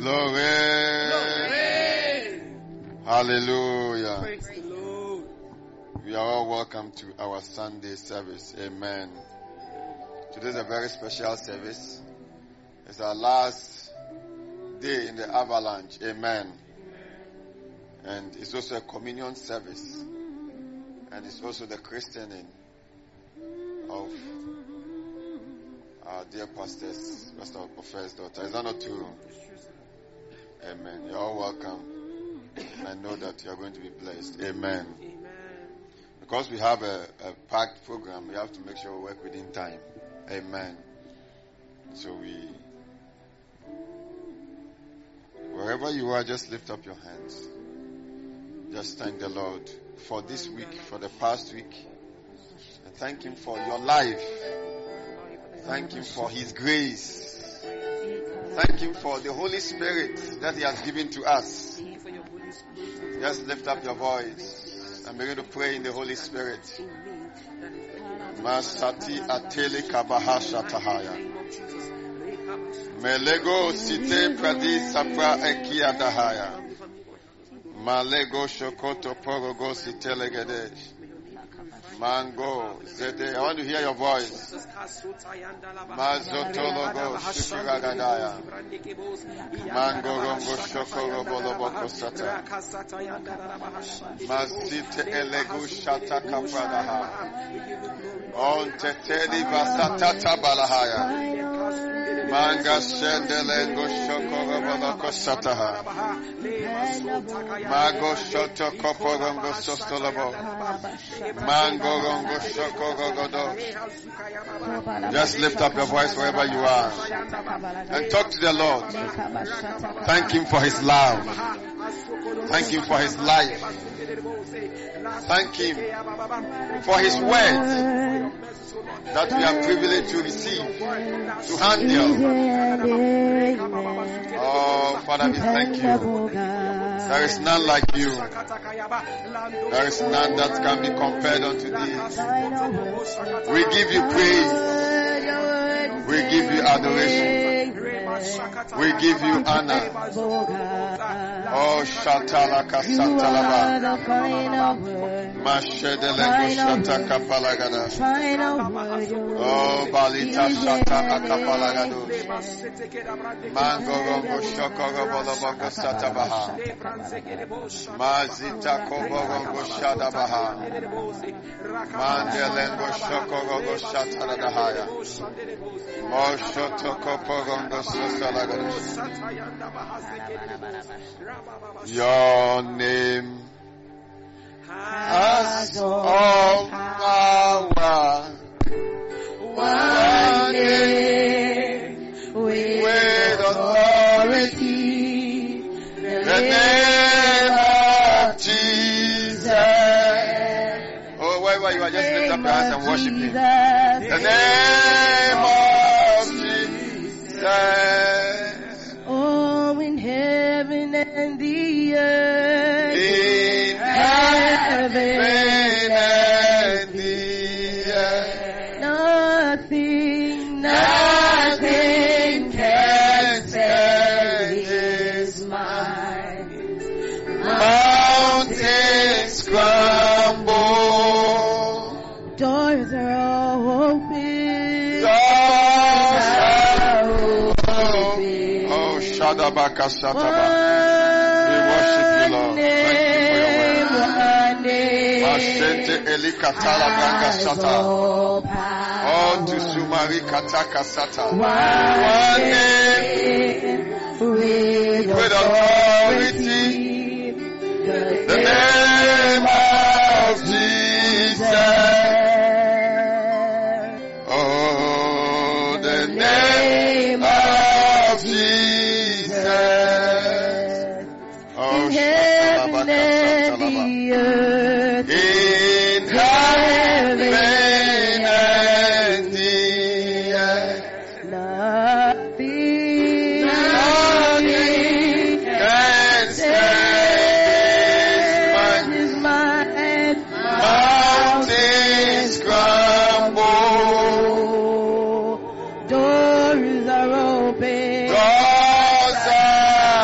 Glory. Hallelujah. Praise the Lord. We are all welcome to our Sunday service. Amen. Today is a very special service. It's our last day in the Avalanche. Amen. And it's also a communion service. And it's also the christening of our dear pastors, Pastor Professor Dr. Tisano Turo. Amen. You're all welcome. I know that you're going to be blessed. Amen. Amen. Because we have a packed program, we have to make sure we work within time. Amen. So wherever you are, just lift up your hands. Just thank the Lord for this week, for the past week. And thank Him for your life. Thank Him for His grace. Thank Him for the Holy Spirit that He has given to us. Just lift up your voice and begin to pray in the Holy Spirit. Masati atele kabahasha tahaya. Melego site pradi sapra ekia dahaya. Malego shokoto porogo site legedesh. Mango, Zede, I want to hear your voice. Mazotologo, Shukiragadaya. Mango, Rongo, Shoko, Roboloboko, Sata. Masite, Elegu, Shata, Kapradaha. On Teteli, Vasatata, Balahaya. Manga, Shendelengo, Shoko, Roboloko, Sataha. Mago, Shoto, Kopo, Rongo, Sostolobo. Mango, just lift up your voice wherever you are and talk to the Lord. Thank Him for His love. Thank Him for His life. Thank Him for His word that we are privileged to receive, to handle. Oh, Father, we thank You. There is none like You. There is none that can be compared unto Thee. We give You praise. We give You adoration. We give You honor. Oh, Shatalaka Satalaba. Mashedeleko Shataka Palagada. Oh, Balita Shataka Palagado. Mangorobo Shokoroboloboko Satabaha. Mazita Koborongo Shadabaha. Mandelengo Shokorobo Shataragahaya. Oh, Shotokoporongo. Your name has all power. One name with authority, the name of Jesus. Oh, wherever you are, just lift up your hands and worship Him. The name of Jesus. Oh, in heaven and the earth, in heaven and the earth, nothing can stand His might. Mountains crumble, doors are all open. Shadabaka Sataba. We worship You, Lord. Thank You for Your word. Mashete Eli Katalabaka Sata. Oh, to Sumari Kataka Sata. One name with authority, the name of Jesus. Oh, the name of Jesus. Doors are open. Doors are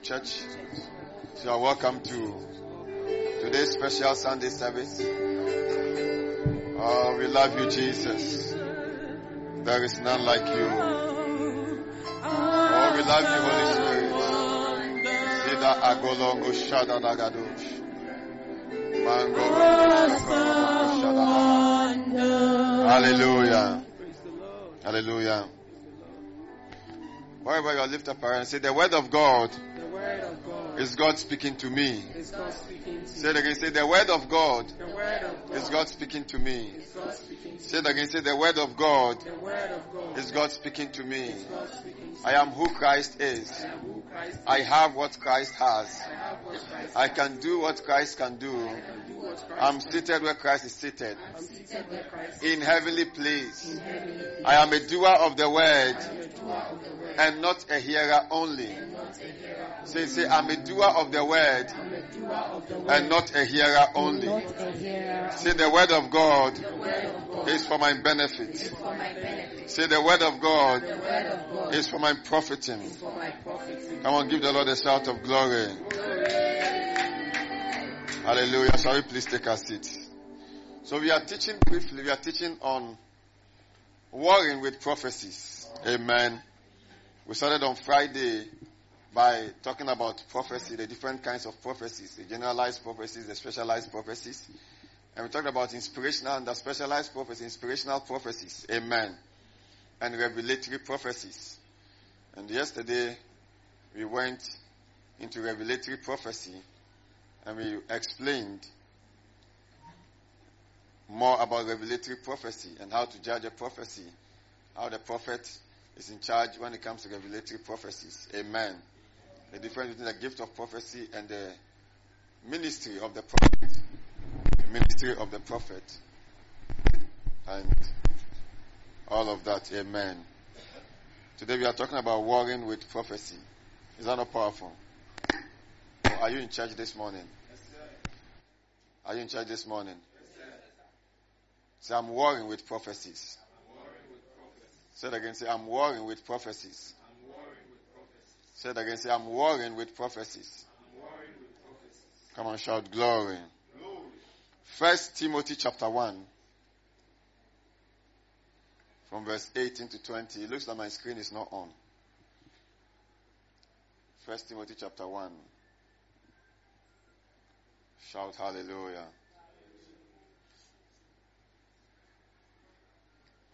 Church, you are welcome to today's special Sunday service. Oh, we love you, Jesus. There is none like you. Oh, we love you, Holy Spirit. Sida agolo oshada nagadosh. Mango. Hallelujah. Hallelujah. Wherever you are, lift up your hand and say, the word of God. Is God speaking to me? Say it again. Say, the word of God is God speaking to me. Say it again. Say, the word of God is God speaking to me. I am who Christ is. I have what Christ has. I can do what Christ can do. I'm seated where Christ is seated. In heavenly place. I am a doer of the word and not a hearer only. Say, I'm a doer of the word and not a hearer only. Say, the word of God is for my benefit. Say, the word of God is for my profiting. Come on, give the Lord a shout of glory. Hallelujah. Shall we please take our seats? So we are teaching briefly. We are teaching on warring with prophecies. Amen. We started on Friday by talking about prophecy, the different kinds of prophecies, the generalized prophecies, the specialized prophecies. And we talked about inspirational and the specialized prophecies, inspirational prophecies. Amen. And revelatory prophecies. And yesterday, we went into revelatory prophecy and we explained more about revelatory prophecy and how to judge a prophecy, how the prophet is in charge when it comes to revelatory prophecies. Amen. The difference between the gift of prophecy and the ministry of the prophet. The ministry of the prophet. And all of that. Amen. Today we are talking about warring with prophecy. Is that not powerful? Are you in church this morning? Yes, sir. Are you in church this morning? Yes, sir. Say, I'm warring with prophecies. Say it again. Say, I'm warring with prophecies. Say it again. Say, I'm warring with prophecies. Come on, shout glory. 1 Timothy chapter 1, from verse 18 to 20. It looks like my screen is not on. 1 Timothy chapter 1. Shout hallelujah.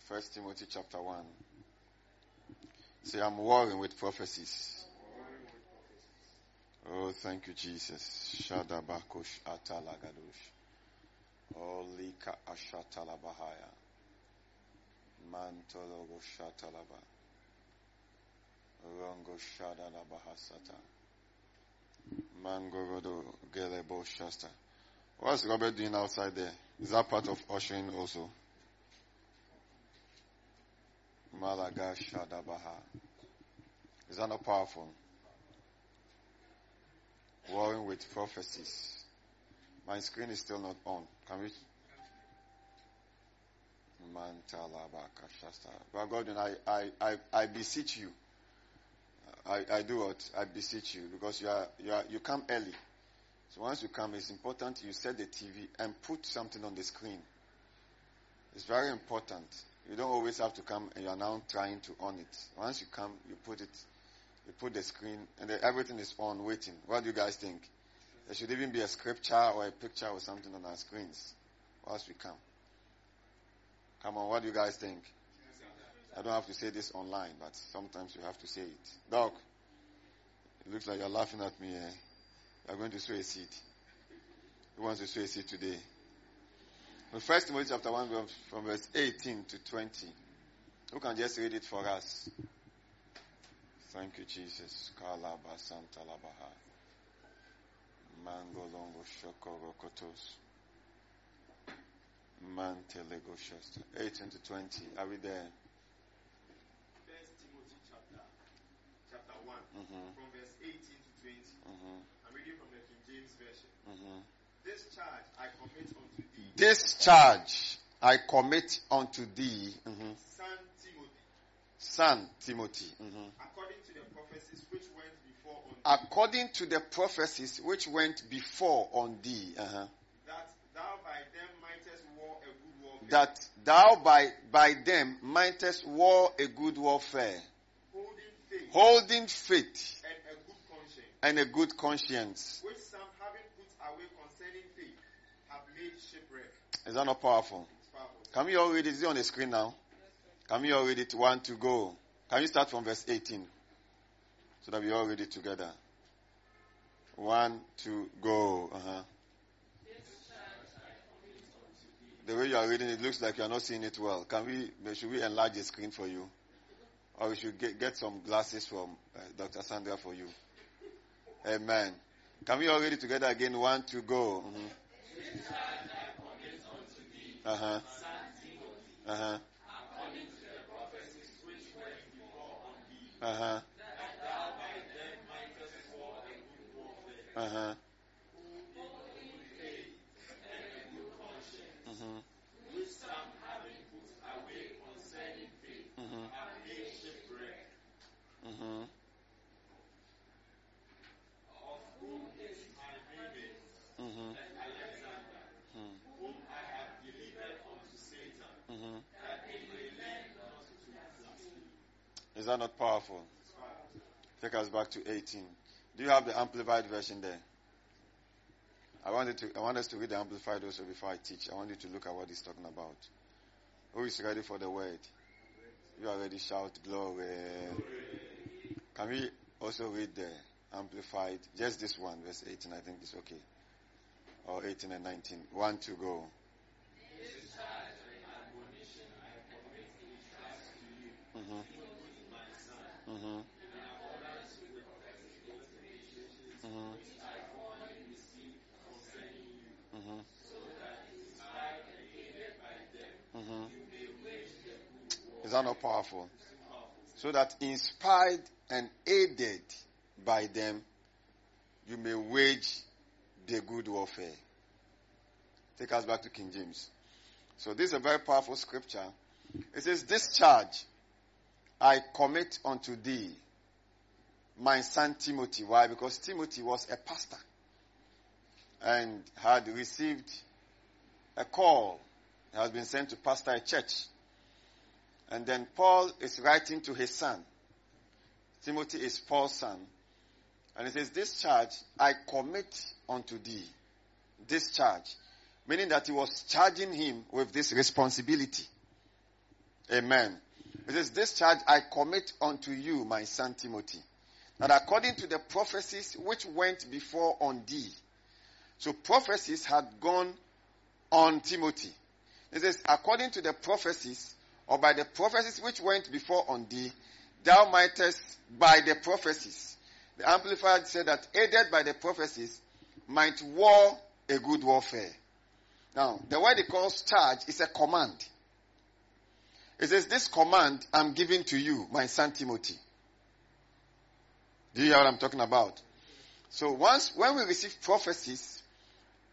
1 Timothy chapter 1. Say, I'm warring with prophecies. Oh, thank you, Jesus. Shadabakosh atalagadosh. Olika ashatalabahaya. Mantologo shatalaba. Rongo shadalabahasata. Mangorodo gelebo shasta. What's Robert doing outside there? Is that part of ushering also? Malaga shadabaha. Is that not powerful? Warring with prophecies. My screen is still not on. Can we? Mantalabaka shasta. But God, I beseech you. I do what? I beseech you, because you come early. So once you come, it's important you set the TV and put something on the screen. It's very important. You don't always have to come, and you are now trying to on it. Once you come, you put the screen, and then everything is on, waiting. What do you guys think? There should even be a scripture or a picture or something on our screens whilst we come. Come on, what do you guys think? I don't have to say this online, but sometimes you have to say it. Doc, it looks like you're laughing at me. Eh? You're going to sow a seed. Who wants to sow a seed today? Well, 1 Timothy chapter 1 from verse 18 to 20. Who can just read it for us? Thank you, Jesus. Kalaba Santa Labaha. Mango Longo Shoko Rokotos. Mantelego Shasta. 18 to 20. Are we there? 1 from verse 18 to 20. I'm reading from the King James Version. This charge I commit unto thee, son Timothy, according to the prophecies which went before on thee, that thou by them mightest war a good warfare. Holding faith and a good conscience, which some having put away concerning faith have made shipwreck. Is that not powerful? It's powerful. Can we all read it? Is it on the screen now? Yes, can we all read it? 1 to go. Can you start from verse 18 so that we all read it together? 1 to go. The way you are reading it looks like you are not seeing it well. Should we enlarge the screen for you? Or we should get some glasses from Dr. Sandra for you. Amen. Can we all read it together again? 1 to go. According to the prophecies which were before on thee, that thou by them mightest war a good warfare. Holding faith and a good conscience, which some having put away concerning faith, of whom is my Maimon and Alexander, whom I have delivered unto Satan, that they may learn not to resist me. Is that not powerful? Take us back to 18. Do you have the Amplified version there? I want us to read the Amplified also before I teach. I want you to look at what he's talking about. Who is ready for the word? You are ready, shout glory. Can we also read the Amplified? Just this one, verse 18, I think it's okay. Or 18 and 19. 1 to go. This charge and admonition I commit in trust to you, Timothy, my son, in accordance with the prophetic explanations which I formerly received concerning you, so that inspired and aided by them, you may wage the good war. Is that not powerful? So that inspired and aided by them, you may wage the good warfare. Take us back to King James. So this is a very powerful scripture. It says, this charge I commit unto thee, my son Timothy. Why? Because Timothy was a pastor and had received a call. He has been sent to pastor a church. And then Paul is writing to his son. Timothy is Paul's son. And he says, this charge I commit unto thee. This charge. Meaning that he was charging him with this responsibility. Amen. He says, this charge I commit unto you, my son Timothy. That according to the prophecies which went before on thee. So prophecies had gone on Timothy. He says, according to the prophecies, or by the prophecies which went before on thee, thou mightest by the prophecies. The Amplified said that aided by the prophecies might war a good warfare. Now, the word it calls charge is a command. It says, this command I'm giving to you, my son Timothy. Do you hear what I'm talking about? So when we receive prophecies,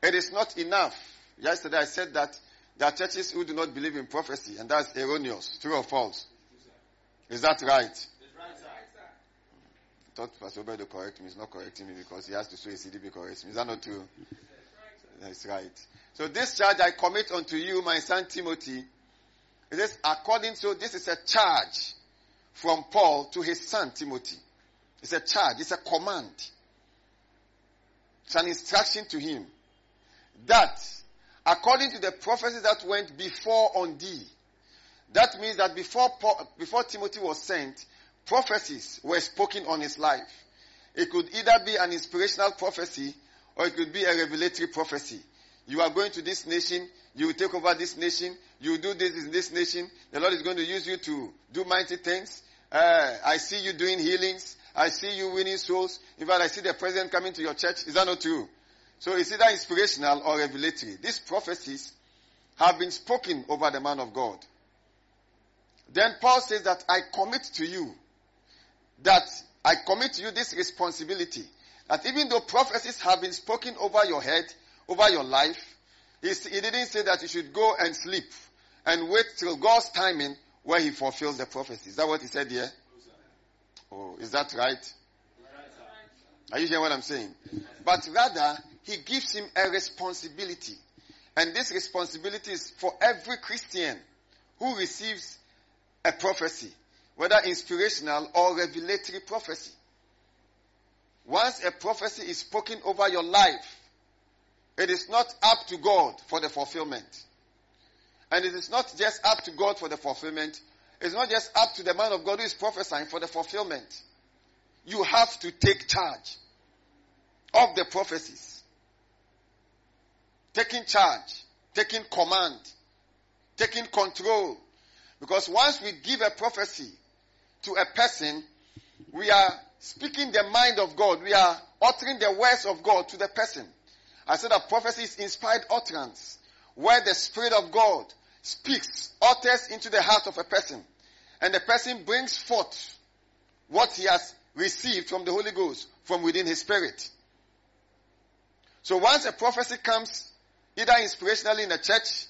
it is not enough. Yesterday I said that there are churches who do not believe in prophecy, and that's erroneous. True or false? Is that right? It's right, sir. I thought Pastor Obedo correct me. He's not correcting me because he has to sow a seed if he corrects me. Is that not true? That's right. So this charge I commit unto you, my son Timothy, It says, according to, this is a charge from Paul to his son Timothy. It's a charge, it's a command. It's an instruction to him. That, according to the prophecies that went before on thee, that means that before Timothy was sent, prophecies were spoken on his life. It could either be an inspirational prophecy or it could be a revelatory prophecy. You are going to this nation, you will take over this nation, you will do this in this nation, the Lord is going to use you to do mighty things. I see you doing healings, I see you winning souls. In fact, I see the president coming to your church. Is that not true? So it's either inspirational or revelatory. These prophecies have been spoken over the man of God. Then Paul says that I commit to you this responsibility, that even though prophecies have been spoken over your head, over your life, he didn't say that you should go and sleep and wait till God's timing where he fulfills the prophecy. Is that what he said here? Oh, is that right? Are you hearing what I'm saying? But rather, he gives him a responsibility. And this responsibility is for every Christian who receives a prophecy, whether inspirational or revelatory prophecy. Once a prophecy is spoken over your life, it is not up to God for the fulfillment. And it is not just up to God for the fulfillment. It's not just up to the man of God who is prophesying for the fulfillment. You have to take charge of the prophecies. Taking charge, taking command, taking control. Because once we give a prophecy to a person, we are speaking the mind of God. We are uttering the words of God to the person. I said that prophecy is inspired utterance, where the Spirit of God speaks, utters into the heart of a person. And the person brings forth what he has received from the Holy Ghost, from within his spirit. So once a prophecy comes, either inspirationally in a church,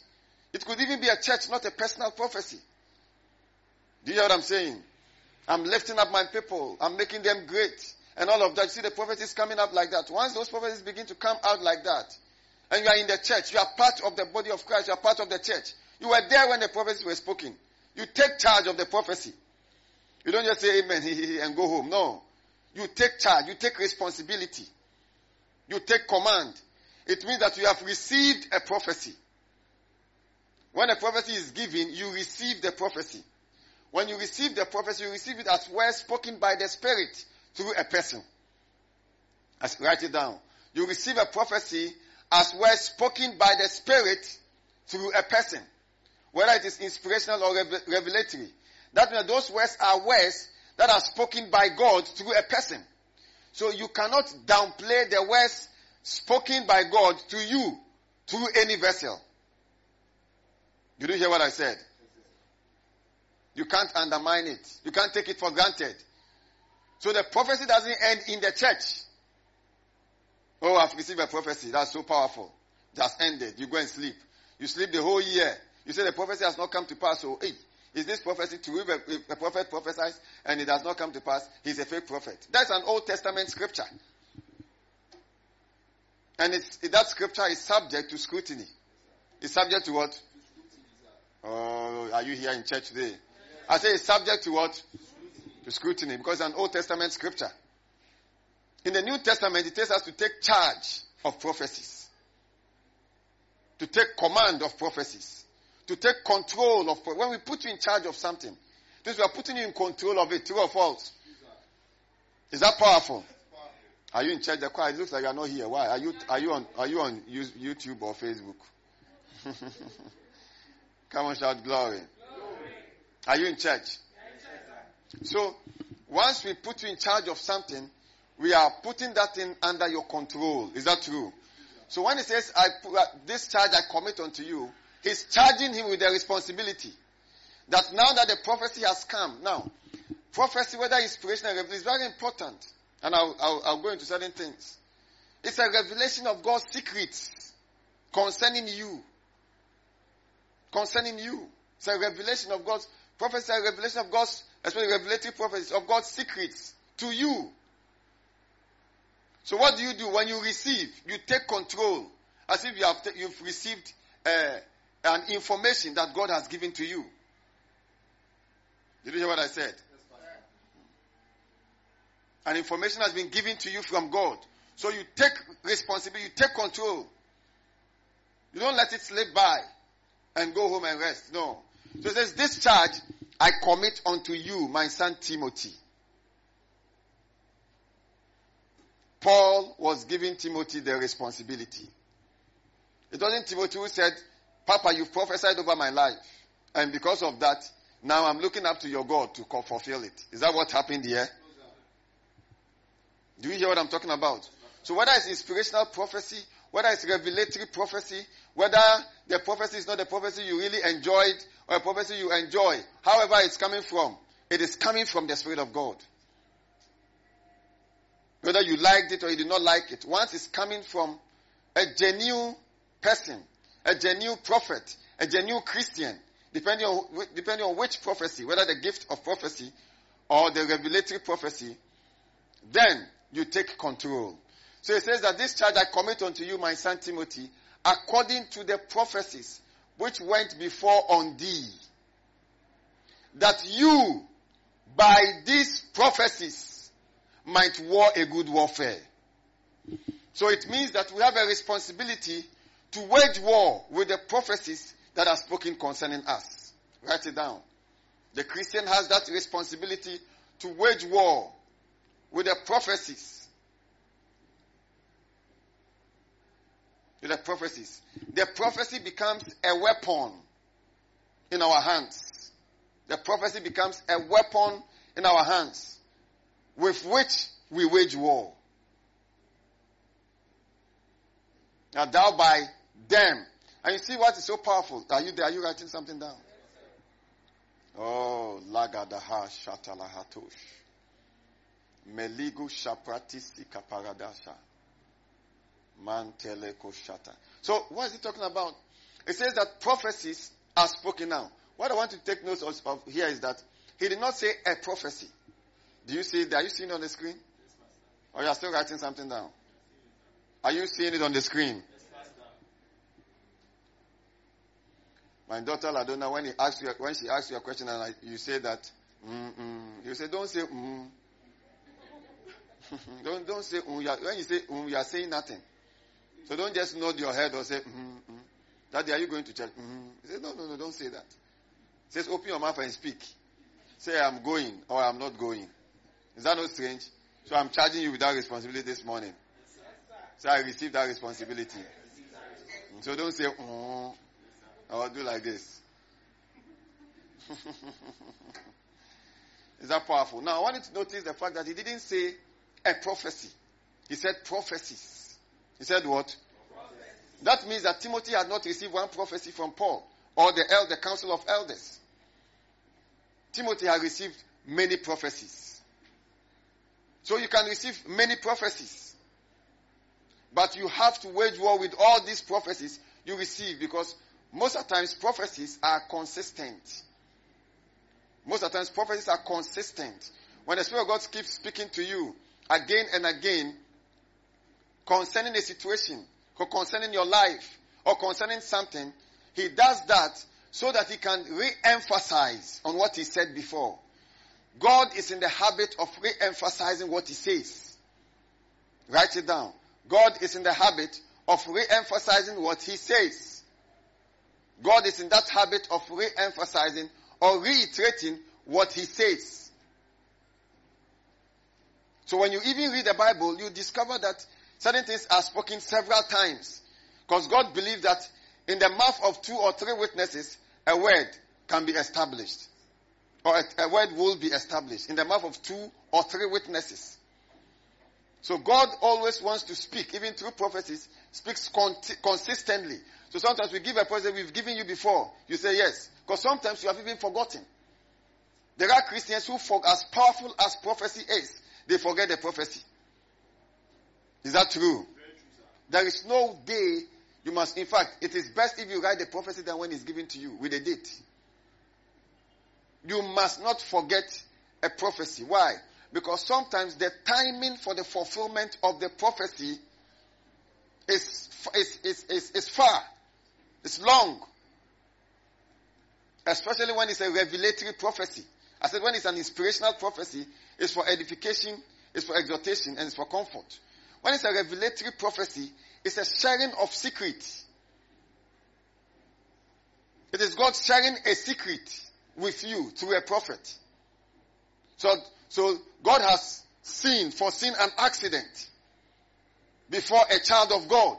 it could even be a church, not a personal prophecy. Do you hear what I'm saying? I'm lifting up my people. I'm making them great. And all of that. You see the prophecies coming up like that. Once those prophecies begin to come out like that, and you are in the church, you are part of the body of Christ, you are part of the church. You were there when the prophecies were spoken. You take charge of the prophecy. You don't just say amen and go home. No. You take charge. You take responsibility. You take command. It means that you have received a prophecy. When a prophecy is given, you receive the prophecy. When you receive the prophecy, you receive it as words spoken by the Spirit through a person. Write it down. You receive a prophecy as words spoken by the Spirit through a person. Whether it is inspirational or revelatory. That means those words are words that are spoken by God through a person. So you cannot downplay the words spoken by God to you through any vessel. You didn't hear what I said? You can't undermine it. You can't take it for granted. So the prophecy doesn't end in the church. Oh, I've received a prophecy. That's so powerful. Just ended. You go and sleep. You sleep the whole year. You say the prophecy has not come to pass. So, hey, is this prophecy true? If a prophet prophesies and it does not come to pass, he's a fake prophet. That's an Old Testament scripture. And that scripture is subject to scrutiny. It's subject to what? Oh, are you here in church today? I say it's subject to what? To scrutiny, because it's an Old Testament scripture. In the New Testament, it tells us to take charge of prophecies, to take command of prophecies, to take control of when we put you in charge of something. This we are putting you in control of it, true or false? Is that powerful? Are you in church? The choir? It looks like you are not here. Why? Are you on YouTube or Facebook? Come on, shout glory. Glory. Are you in church? So, once we put you in charge of something, we are putting that thing under your control. Is that true? So when he says, this charge I commit unto you, he's charging him with the responsibility. That now that the prophecy has come, now, prophecy, whether inspirational or revelation, is very important. And I'll go into certain things. It's a revelation of God's secrets concerning you. Concerning you. It's a revelation of God's prophecy, a revelation of God's, especially revelatory prophecies, of God's secrets to you. So what do? When you receive, you take control, as if you've received an information that God has given to you. Did you hear what I said? And information has been given to you from God. So you take responsibility, you take control. You don't let it slip by and go home and rest. No. So it says, this charge I commit unto you, my son Timothy. Paul was giving Timothy the responsibility. It wasn't Timothy who said, Papa, you prophesied over my life. And because of that, now I'm looking up to your God to fulfill it. Is that what happened here? Do you hear what I'm talking about? So whether it's inspirational prophecy, whether it's revelatory prophecy, whether the prophecy is not the prophecy you really enjoyed or a prophecy you enjoy, however it's coming from, it is coming from the Spirit of God. Whether you liked it or you did not like it, once it's coming from a genuine person, a genuine prophet, a genuine Christian, depending on which prophecy, whether the gift of prophecy or the revelatory prophecy, then you take control. So it says that this charge I commit unto you, my son Timothy, according to the prophecies which went before on thee, that you by these prophecies might war a good warfare. So it means that we have a responsibility to wage war with the prophecies that are spoken concerning us. Write it down. The Christian has that responsibility to wage war with the prophecies. With the prophecies. The prophecy becomes a weapon in our hands. The prophecy becomes a weapon in our hands with which we wage war. Now thou by them. And you see what is so powerful. Are you there? Are you writing something down? Oh, lagadaha shatalahatosh. Meligu shapratisi kaparadasha. Manteleko shata. So, what is he talking about? It says that prophecies are spoken now. What I want to take note of here is that he did not say a prophecy. Do you see it? Are you seeing it on the screen? Or you are still writing something down? Are you seeing it on the screen? My daughter Ladonna, when she asked you a question and you say that, you say, don't say, don't say, when you say, you are saying nothing. So don't just nod your head or say, Daddy, are you going to church? He says, no, don't say that. He says, open your mouth and speak. Say, I'm going or I'm not going. Is that not strange? So I'm charging you with that responsibility this morning. So I received that responsibility. So don't say, or do like this. Is that powerful? Now, I want you to notice the fact that he didn't say a prophecy. He said prophecies. He said what? Prophecy. That means that Timothy had not received one prophecy from Paul or the council of elders. Timothy had received many prophecies. So you can receive many prophecies. But you have to wage war with all these prophecies you receive, because most of the times prophecies are consistent. Most of the times prophecies are consistent. When the Spirit of God keeps speaking to you again and again concerning a situation or concerning your life or concerning something, he does that so that he can re-emphasize on what he said before. God is in the habit of re-emphasizing what he says. Write it down. God is in the habit of re-emphasizing what he says. God is in that habit of re-emphasizing or reiterating what he says. So when you even read the Bible, you discover that certain things are spoken several times. Because God believed that in the mouth of two or three witnesses, a word can be established. Or a word will be established in the mouth of two or three witnesses. So God always wants to speak, even through prophecies, speaks consistently. So sometimes we give a prophecy we've given you before. You say yes. Because sometimes you have even forgotten. There are Christians who, for as powerful as prophecy is, they forget the prophecy. Is that true? There is no day you must, in fact, it is best if you write the prophecy than when it's given to you with a date. You must not forget a prophecy. Why? Because sometimes the timing for the fulfillment of the prophecy is far. It's long. Especially when it's a revelatory prophecy. I said when it's an inspirational prophecy, it's for edification, it's for exhortation, and it's for comfort. When it's a revelatory prophecy, it's a sharing of secrets. It is God sharing a secret with you through a prophet. So God has foreseen an accident before a child of God.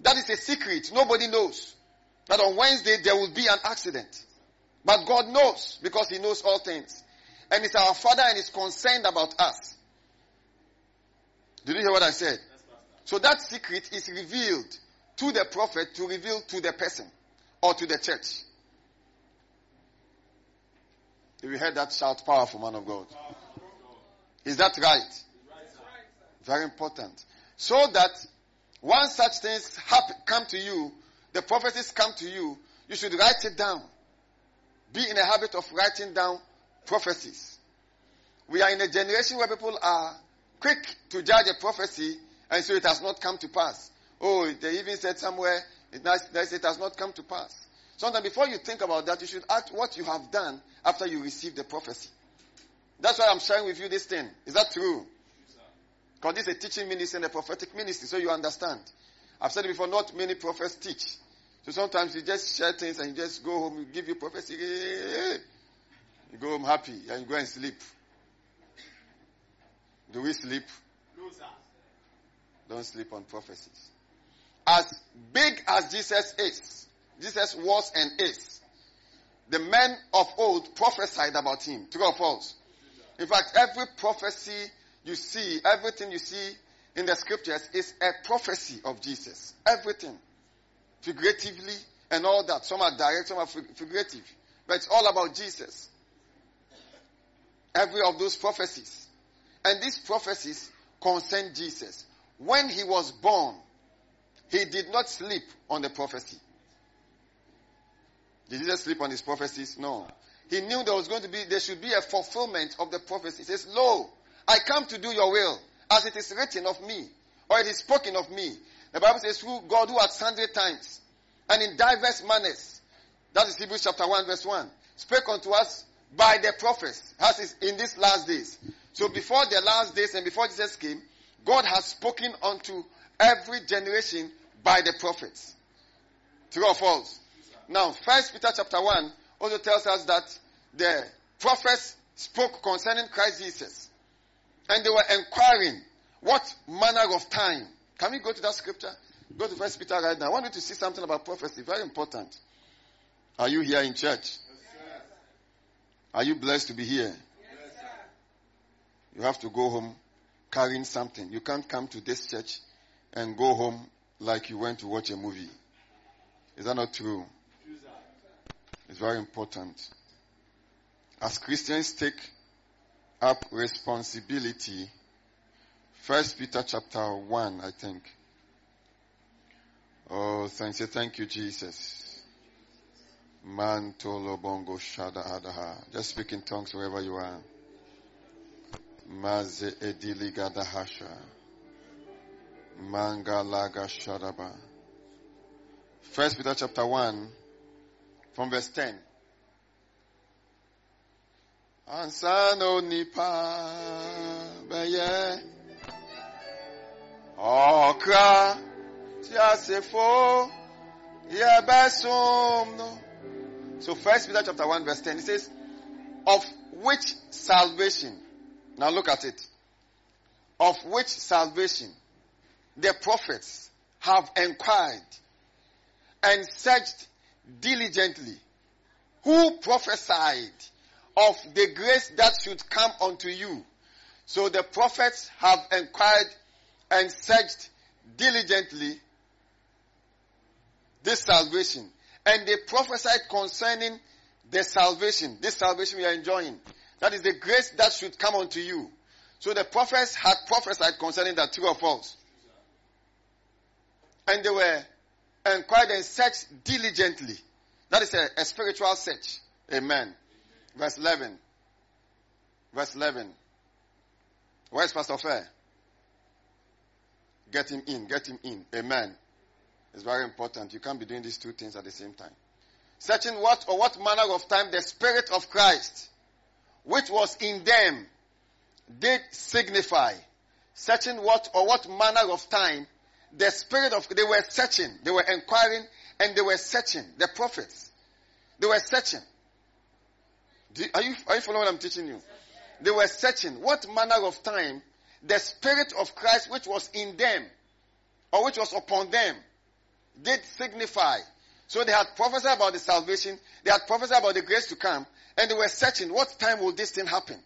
That is a secret. Nobody knows that on Wednesday there will be an accident. But God knows, because He knows all things. And it's our Father and He's concerned about us. Did you hear what I said? Yes, Pastor. So that secret is revealed to the prophet to reveal to the person or to the church. If you heard that, shout, powerful man of God. Is that right? Very important. So that when such things come to you, the prophecies come to you, you should write it down. Be in a habit of writing down prophecies. We are in a generation where people are quick to judge a prophecy, and so it has not come to pass. Oh, they even said somewhere, it has not come to pass. Sometimes before you think about that, you should act what you have done after you receive the prophecy. That's why I'm sharing with you this thing. Is that true? Because this is a teaching ministry and a prophetic ministry, so you understand. I've said before, not many prophets teach. So sometimes you just share things and you just go home, you give your prophecy. You go home happy and you go and sleep. Do we sleep? No, sir. Don't sleep on prophecies. As big as Jesus was and is. The men of old prophesied about Him. True or false? In fact, every prophecy you see, everything you see in the scriptures is a prophecy of Jesus. Everything. Figuratively and all that. Some are direct, some are figurative. But it's all about Jesus. Every of those prophecies. And these prophecies concern Jesus. When He was born, He did not sleep on the prophecy. Did Jesus sleep on His prophecies? No. He knew there should be a fulfillment of the prophecy. He says, "Lo, I come to do your will, as it is written of me, or it is spoken of me." The Bible says, "Who God, who at sundry times, and in diverse manners," that is Hebrews chapter 1 verse 1, "spake unto us by the prophets, as is in these last days." So before the last days and before Jesus came, God has spoken unto every generation by the prophets. True or false? Now, 1 Peter chapter 1 also tells us that the prophets spoke concerning Christ Jesus. And they were inquiring what manner of time. Can we go to that scripture? Go to 1 Peter right now. I want you to see something about prophecy. Very important. Are you here in church? Yes, sir. Are you blessed to be here? Yes, sir. You have to go home carrying something. You can't come to this church and go home like you went to watch a movie. Is that not true? It's very important. As Christians, take up responsibility. 1 Peter chapter 1, I think. Oh, thank you, Jesus. Mantolo bongo shada adaha. Just speak in tongues wherever you are. Maze edili gadahasha. Mangalaga shadaba. 1 Peter chapter 1, from verse 10. Ansano nipa beye okra tiasefo yabasomno. So 1 Peter chapter 1 verse 10, it says, "Of which salvation," now look at it, "of which salvation the prophets have inquired and searched diligently, who prophesied of the grace that should come unto you." So the prophets have inquired and searched diligently this salvation. And they prophesied concerning the salvation, this salvation we are enjoying. That is the grace that should come unto you. So the prophets had prophesied concerning that. True or false? And they were inquired and searched diligently. That is a spiritual search. Amen. Verse 11. Verse 11. Where is Pastor Fair? Get him in. Get him in. Amen. It's very important. You can't be doing these two things at the same time. searching what or what manner of time the Spirit of Christ, which was in them, did signify. Searching what or what manner of time the Spirit of, they were searching, they were inquiring, and they were searching, the prophets. They were searching. Are you following what I'm teaching you? They were searching what manner of time the Spirit of Christ, which was in them, or which was upon them, did signify. So they had prophesied about the salvation, they had prophesied about the grace to come, and they were searching, what time will this thing happen?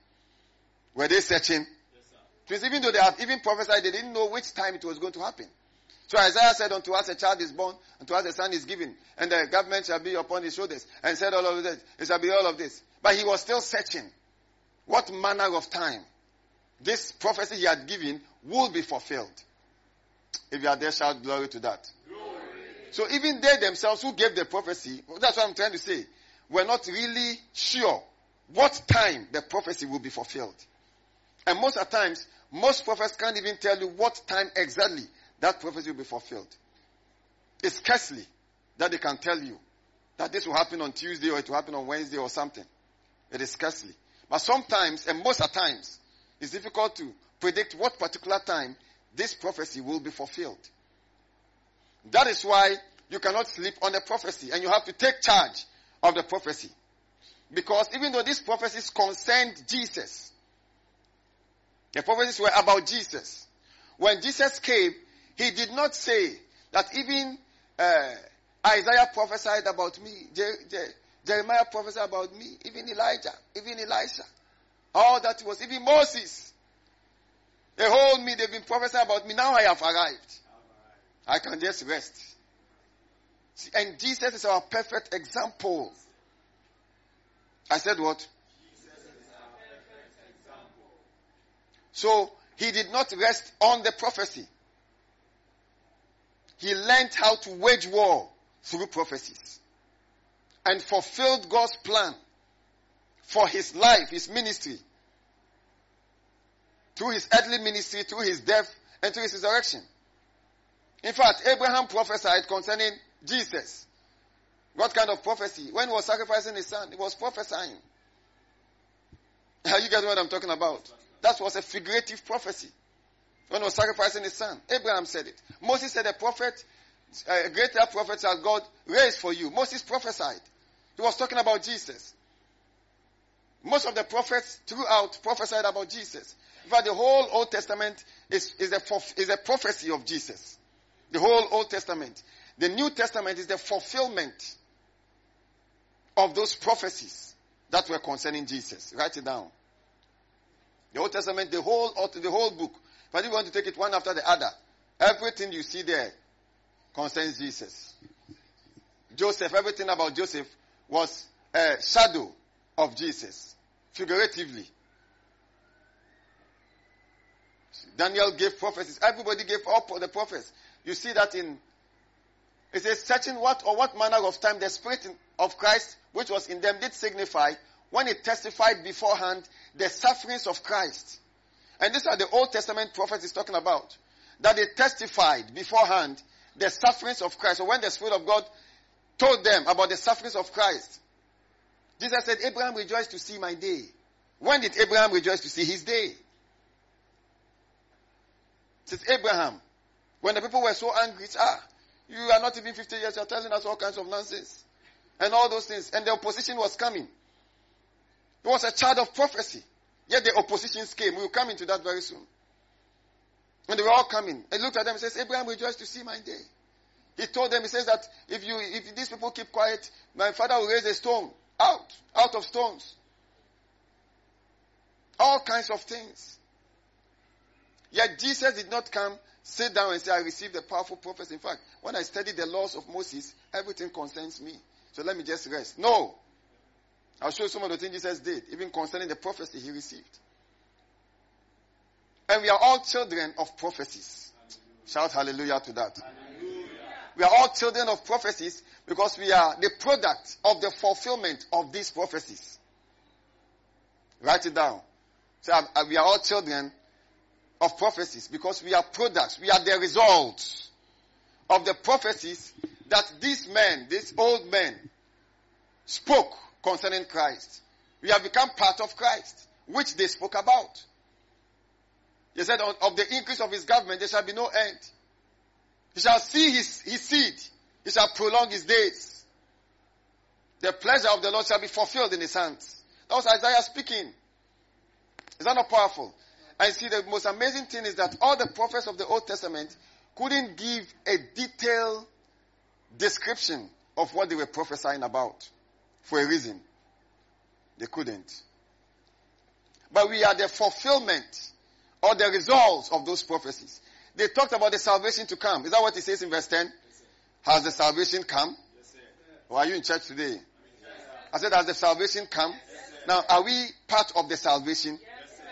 Were they searching? Yes, sir. Even though they had even prophesied, they didn't know which time it was going to happen. So Isaiah said, unto us a child is born, unto us a son is given, and the government shall be upon his shoulders, and said all of this, it shall be all of this. But he was still searching what manner of time this prophecy he had given will be fulfilled. If you are there, shout glory to that. Glory. So even they themselves who gave the prophecy, that's what I'm trying to say, were not really sure what time the prophecy will be fulfilled. And most of the times, most prophets can't even tell you what time exactly that prophecy will be fulfilled. It's scarcely that they can tell you that this will happen on Tuesday or it will happen on Wednesday or something. It is scarcely. But sometimes, and most of the times, it's difficult to predict what particular time this prophecy will be fulfilled. That is why you cannot sleep on the prophecy and you have to take charge of the prophecy. Because even though these prophecies concerned Jesus, the prophecies were about Jesus. When Jesus came, he did not say that even Isaiah prophesied about me, Jeremiah prophesied about me, even Elijah, even Elisha. All that was, even Moses. They hold me, they've been prophesying about me, now I have arrived. I can just rest. See, and Jesus is our perfect example. I said what? Jesus is our perfect example. So, he did not rest on the prophecy. He learned how to wage war through prophecies. And fulfilled God's plan for his life, his ministry. Through his earthly ministry, through his death, and through his resurrection. In fact, Abraham prophesied concerning Jesus. What kind of prophecy? When he was sacrificing his son, he was prophesying. You guys know what I'm talking about. That was a figurative prophecy. When he was sacrificing his son, Abraham said it. Moses said, a greater prophet shall God raise for you. Moses prophesied. He was talking about Jesus. Most of the prophets throughout prophesied about Jesus. In fact, the whole Old Testament is a prophecy of Jesus. The whole Old Testament. The New Testament is the fulfillment of those prophecies that were concerning Jesus. Write it down. The Old Testament, the whole book. But if you want to take it one after the other, everything you see there concerns Jesus. Joseph, everything about Joseph was a shadow of Jesus, figuratively. Daniel gave prophecies. Everybody gave up the prophets. You see that in, it says, searching what or what manner of time the Spirit of Christ, which was in them, did signify when it testified beforehand the sufferings of Christ. And these are the Old Testament prophets he's talking about. That they testified beforehand the sufferings of Christ. So when the Spirit of God told them about the sufferings of Christ, Jesus said, Abraham rejoiced to see my day. When did Abraham rejoice to see his day? Since Abraham, when the people were so angry, you are not even 50 years, you are telling us all kinds of nonsense. And all those things. And the opposition was coming. It was a child of prophecy. Yet the oppositions came. We will come into that very soon. And they were all coming. And looked at them and says, Abraham rejoiced to see my day. He told them, he says that if these people keep quiet, my father will raise a stone out of stones. All kinds of things. Yet Jesus did not come, sit down and say, I received a powerful prophecy. In fact, when I studied the laws of Moses, everything concerns me. So let me just rest. No. I'll show you some of the things Jesus did, even concerning the prophecy he received. And we are all children of prophecies. Hallelujah. Shout hallelujah to that. Hallelujah. We are all children of prophecies because we are the product of the fulfillment of these prophecies. Write it down. So we are all children of prophecies because we are products. We are the results of the prophecies that these men, these old men, spoke concerning Christ. We have become part of Christ, which they spoke about. They said, of the increase of his government, there shall be no end. He shall see his seed. He shall prolong his days. The pleasure of the Lord shall be fulfilled in his hands. That was Isaiah speaking. Is that not powerful? And see, the most amazing thing is that all the prophets of the Old Testament couldn't give a detailed description of what they were prophesying about for a reason. They couldn't. But we are the fulfillment or the results of those prophecies. They talked about the salvation to come. Is that what it says in verse 10? Yes, has the salvation come? Yes, sir. Or are you in church today? Yes, sir. I said, has the salvation come? Yes, sir. Now, are we part of the salvation? Yes, sir.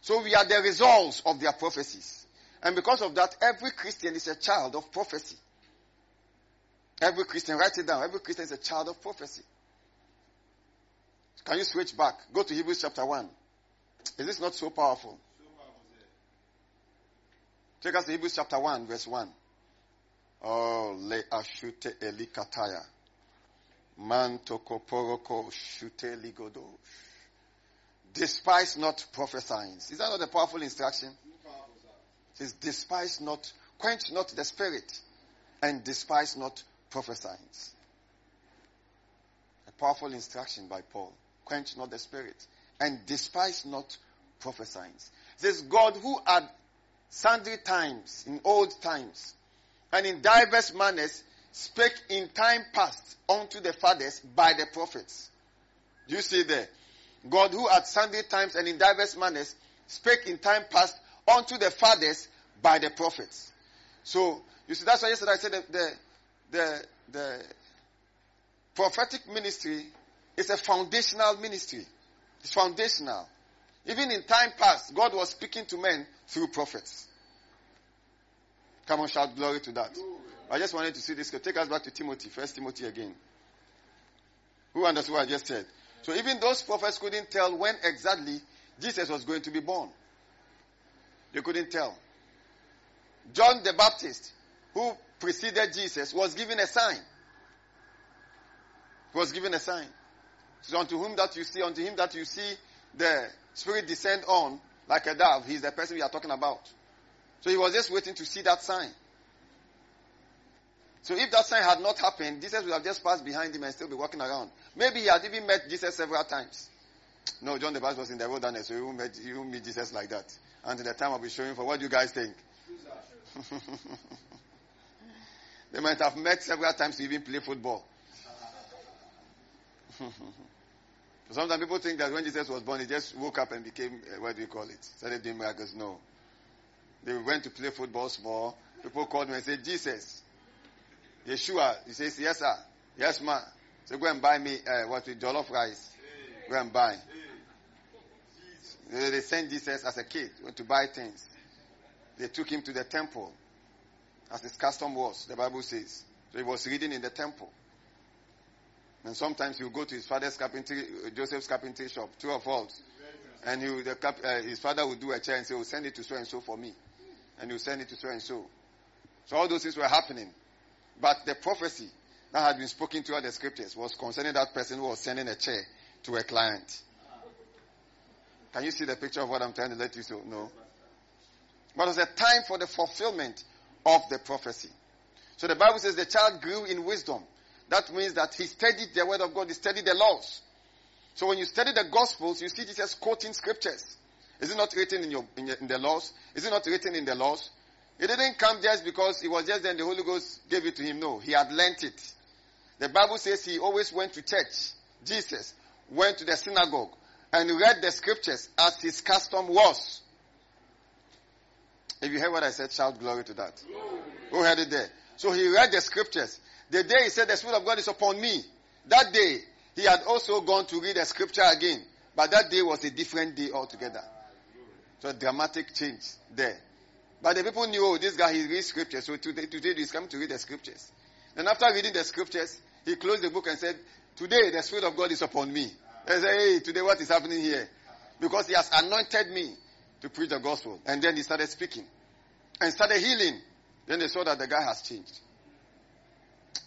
So we are the results of their prophecies. And because of that, every Christian is a child of prophecy. Every Christian, write it down. Every Christian is a child of prophecy. Can you switch back? Go to Hebrews chapter 1. Is this not so powerful? Take us to Hebrews chapter 1, verse 1. Oh, le ashute elikataya. Man toko poroko shute ligodosh. Despise not prophesying. Is that not a powerful instruction? It says, despise not, quench not the spirit, and despise not prophesying. A powerful instruction by Paul. Quench not the spirit, and despise not prophesying. It says, God who had sundry times, in old times, and in diverse manners, spake in time past unto the fathers by the prophets. Do you see there? God who at sundry times and in diverse manners, spake in time past unto the fathers by the prophets. So, you see, that's why yesterday I said that the prophetic ministry is a foundational ministry. It's foundational. Even in time past, God was speaking to men through prophets. Come on, shout glory to that. I just wanted to see this. Take us back to Timothy, 1 Timothy again. Who understood what I just said? So even those prophets couldn't tell when exactly Jesus was going to be born. They couldn't tell. John the Baptist, who preceded Jesus, was given a sign. He was given a sign. So unto him that you see the Spirit descend on like a dove. He's the person we are talking about. So he was just waiting to see that sign. So if that sign had not happened, Jesus would have just passed behind him and still be walking around. Maybe he had even met Jesus several times. No, John the Baptist was in the wilderness, so he won't meet Jesus like that. Until the time I'll be showing for. What do you guys think? They might have met several times to even play football. Sometimes people think that when Jesus was born, he just woke up and became, started doing miracles. No. They went to play football small. People called me and said, Jesus, Yeshua. He says, yes, sir. Yes, ma. So go and buy me, jollof rice. Go and buy. They sent Jesus as a kid to buy things. They took him to the temple, as his custom was, the Bible says. So he was reading in the temple. And sometimes he would go to his father's carpentry, Joseph's carpentry shop, 12 volts. And his father would do a chair and say, oh, send it to so-and-so for me. And he would send it to so-and-so. So all those things were happening. But the prophecy that had been spoken throughout the scriptures was concerning that person who was sending a chair to a client. Can you see the picture of what I'm trying to let you know? No. But it was a time for the fulfillment of the prophecy. So the Bible says the child grew in wisdom. That means that he studied the word of God. He studied the laws. So when you study the gospels, you see Jesus quoting scriptures. Is it not written in the laws? Is it not written in the laws? It didn't come just because it was just then the Holy Ghost gave it to him. No, he had learnt it. The Bible says he always went to church. Jesus went to the synagogue and read the scriptures as his custom was. If you heard what I said, shout glory to that. Glory. Who heard it there? So he read the scriptures. The day he said the Spirit of God is upon me, that day he had also gone to read the scripture again. But that day was a different day altogether. So a dramatic change there. But the people knew, oh, this guy, he reads scriptures. So today he's coming to read the scriptures. Then after reading the scriptures, he closed the book and said, today the Spirit of God is upon me. They said, hey, today what is happening here? Because he has anointed me to preach the gospel. And then he started speaking. And started healing. Then they saw that the guy has changed.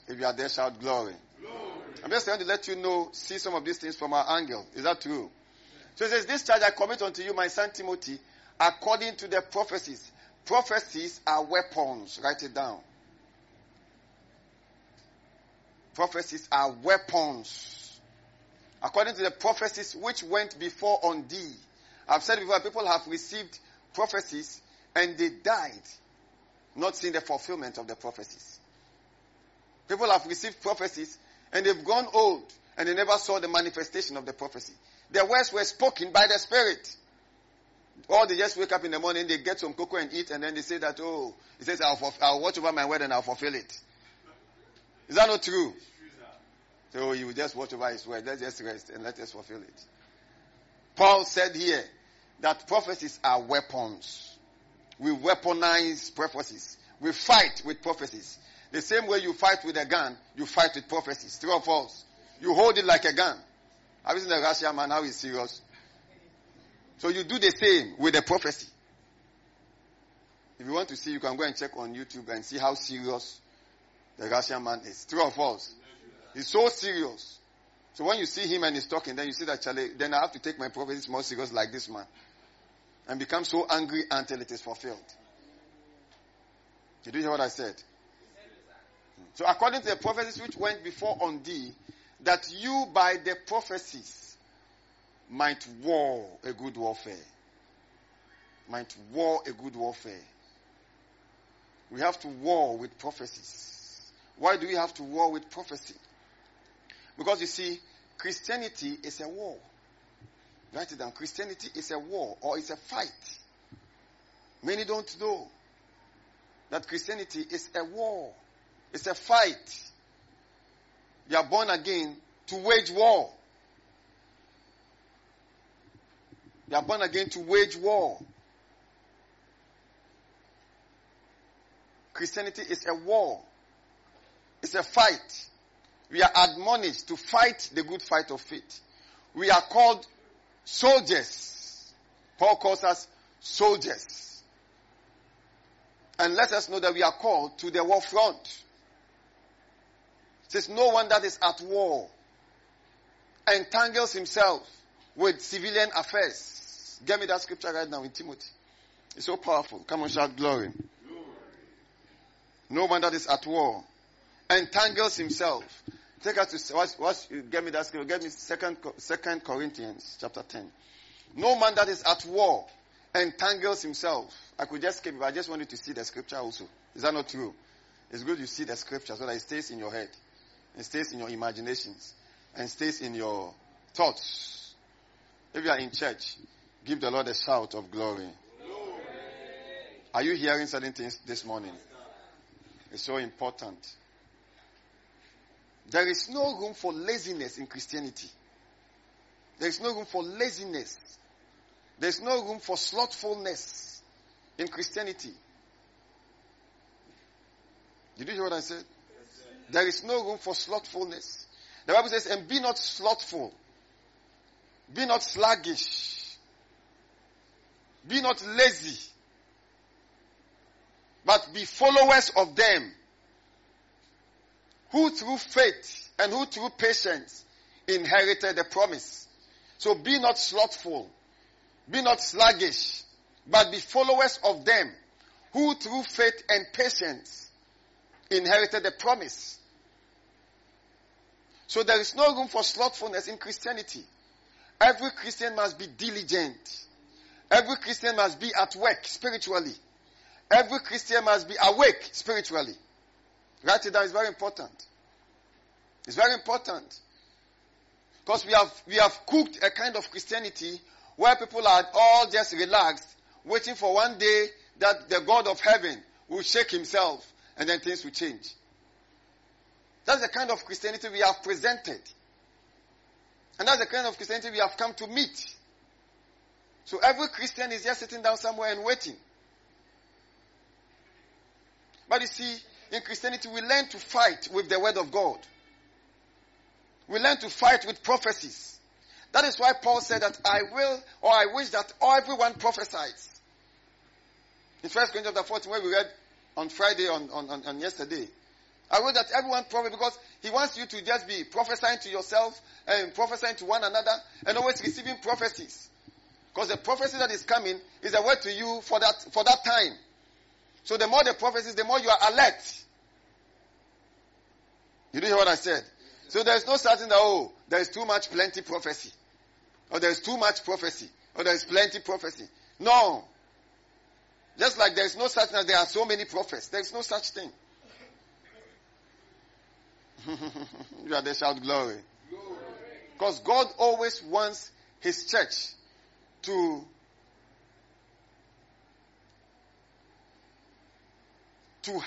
If you are there, shout glory. Glory. I'm just trying to let you know, see some of these things from our angle. Is that true? So he says, this charge I commit unto you, my son Timothy, according to the prophecies. Prophecies are weapons. Write it down. Prophecies are weapons. According to the prophecies which went before on thee. I've said before, people have received prophecies and they died, not seeing the fulfillment of the prophecies. People have received prophecies and they've gone old and they never saw the manifestation of the prophecy. Their words were spoken by the Spirit. Or they just wake up in the morning, they get some cocoa and eat, and then they say that, oh, it says, I'll watch over my word and I'll fulfill it. Is that not true? So you just watch over his word. Let's just rest and let us fulfill it. Paul said here that prophecies are weapons. We weaponize prophecies. We fight with prophecies. The same way you fight with a gun, you fight with prophecies. True or false? You hold it like a gun. Have you seen the Russian man? How he's serious? So you do the same with the prophecy. If you want to see, you can go and check on YouTube and see how serious the Russian man is. True or false? He's so serious. So when you see him and he's talking, then you see that, Charlie, then I have to take my prophecies more serious like this man. And become so angry until it is fulfilled. Did you hear what I said? So according to the prophecies which went before on thee, that you by the prophecies might war a good warfare. Might war a good warfare. We have to war with prophecies. Why do we have to war with prophecy? Because you see, Christianity is a war. Write it down. Christianity is a war, or it's a fight. Many don't know that Christianity is a war. It's a fight. You are born again to wage war. You are born again to wage war. Christianity is a war. It's a fight. We are admonished to fight the good fight of faith. We are called soldiers. Paul calls us soldiers. And let us know that we are called to the war front. It says, no one that is at war entangles himself with civilian affairs. Get me that scripture right now in Timothy. It's so powerful. Come on, shout glory. Glory. No one that is at war entangles himself. Take us to, get me that scripture. Get me 2 Corinthians chapter 10. No man that is at war entangles himself. I could just skip it, but I just wanted to see the scripture also. Is that not true? It's good you see the scripture so that it stays in your head. It stays in your imaginations and stays in your thoughts. If you are in church, give the Lord a shout of glory. Glory. Are you hearing certain things this morning? It's so important. There is no room for laziness in Christianity. There is no room for laziness. There is no room for slothfulness in Christianity. Did you hear what I said? There is no room for slothfulness. The Bible says, and be not slothful. Be not sluggish. Be not lazy. But be followers of them who through faith and who through patience inherited the promise. So be not slothful. Be not sluggish. But be followers of them who through faith and patience inherited the promise. So there is no room for slothfulness in Christianity. Every Christian must be diligent. Every Christian must be at work spiritually. Every Christian must be awake spiritually. Write it down. It's very important. It's very important. Because we have cooked a kind of Christianity where people are all just relaxed, waiting for one day that the God of heaven will shake himself. And then things will change. That's the kind of Christianity we have presented. And that's the kind of Christianity we have come to meet. So every Christian is just sitting down somewhere and waiting. But you see, in Christianity we learn to fight with the word of God. We learn to fight with prophecies. That is why Paul said that I wish that everyone prophesies. In 1 Corinthians 14, where we read on Friday, on yesterday, I wrote that everyone prophet, because he wants you to just be prophesying to yourself and prophesying to one another and always receiving prophecies. Because the prophecy that is coming is a word to you for that time. So the more the prophecies, the more you are alert. You didn't hear what I said? So there is no certain that, oh, there is too much plenty prophecy. Or there is too much prophecy. Or there is plenty prophecy. No. Just like there is no such thing as there are so many prophets. There is no such thing. You are the shout glory. Because God always wants his church to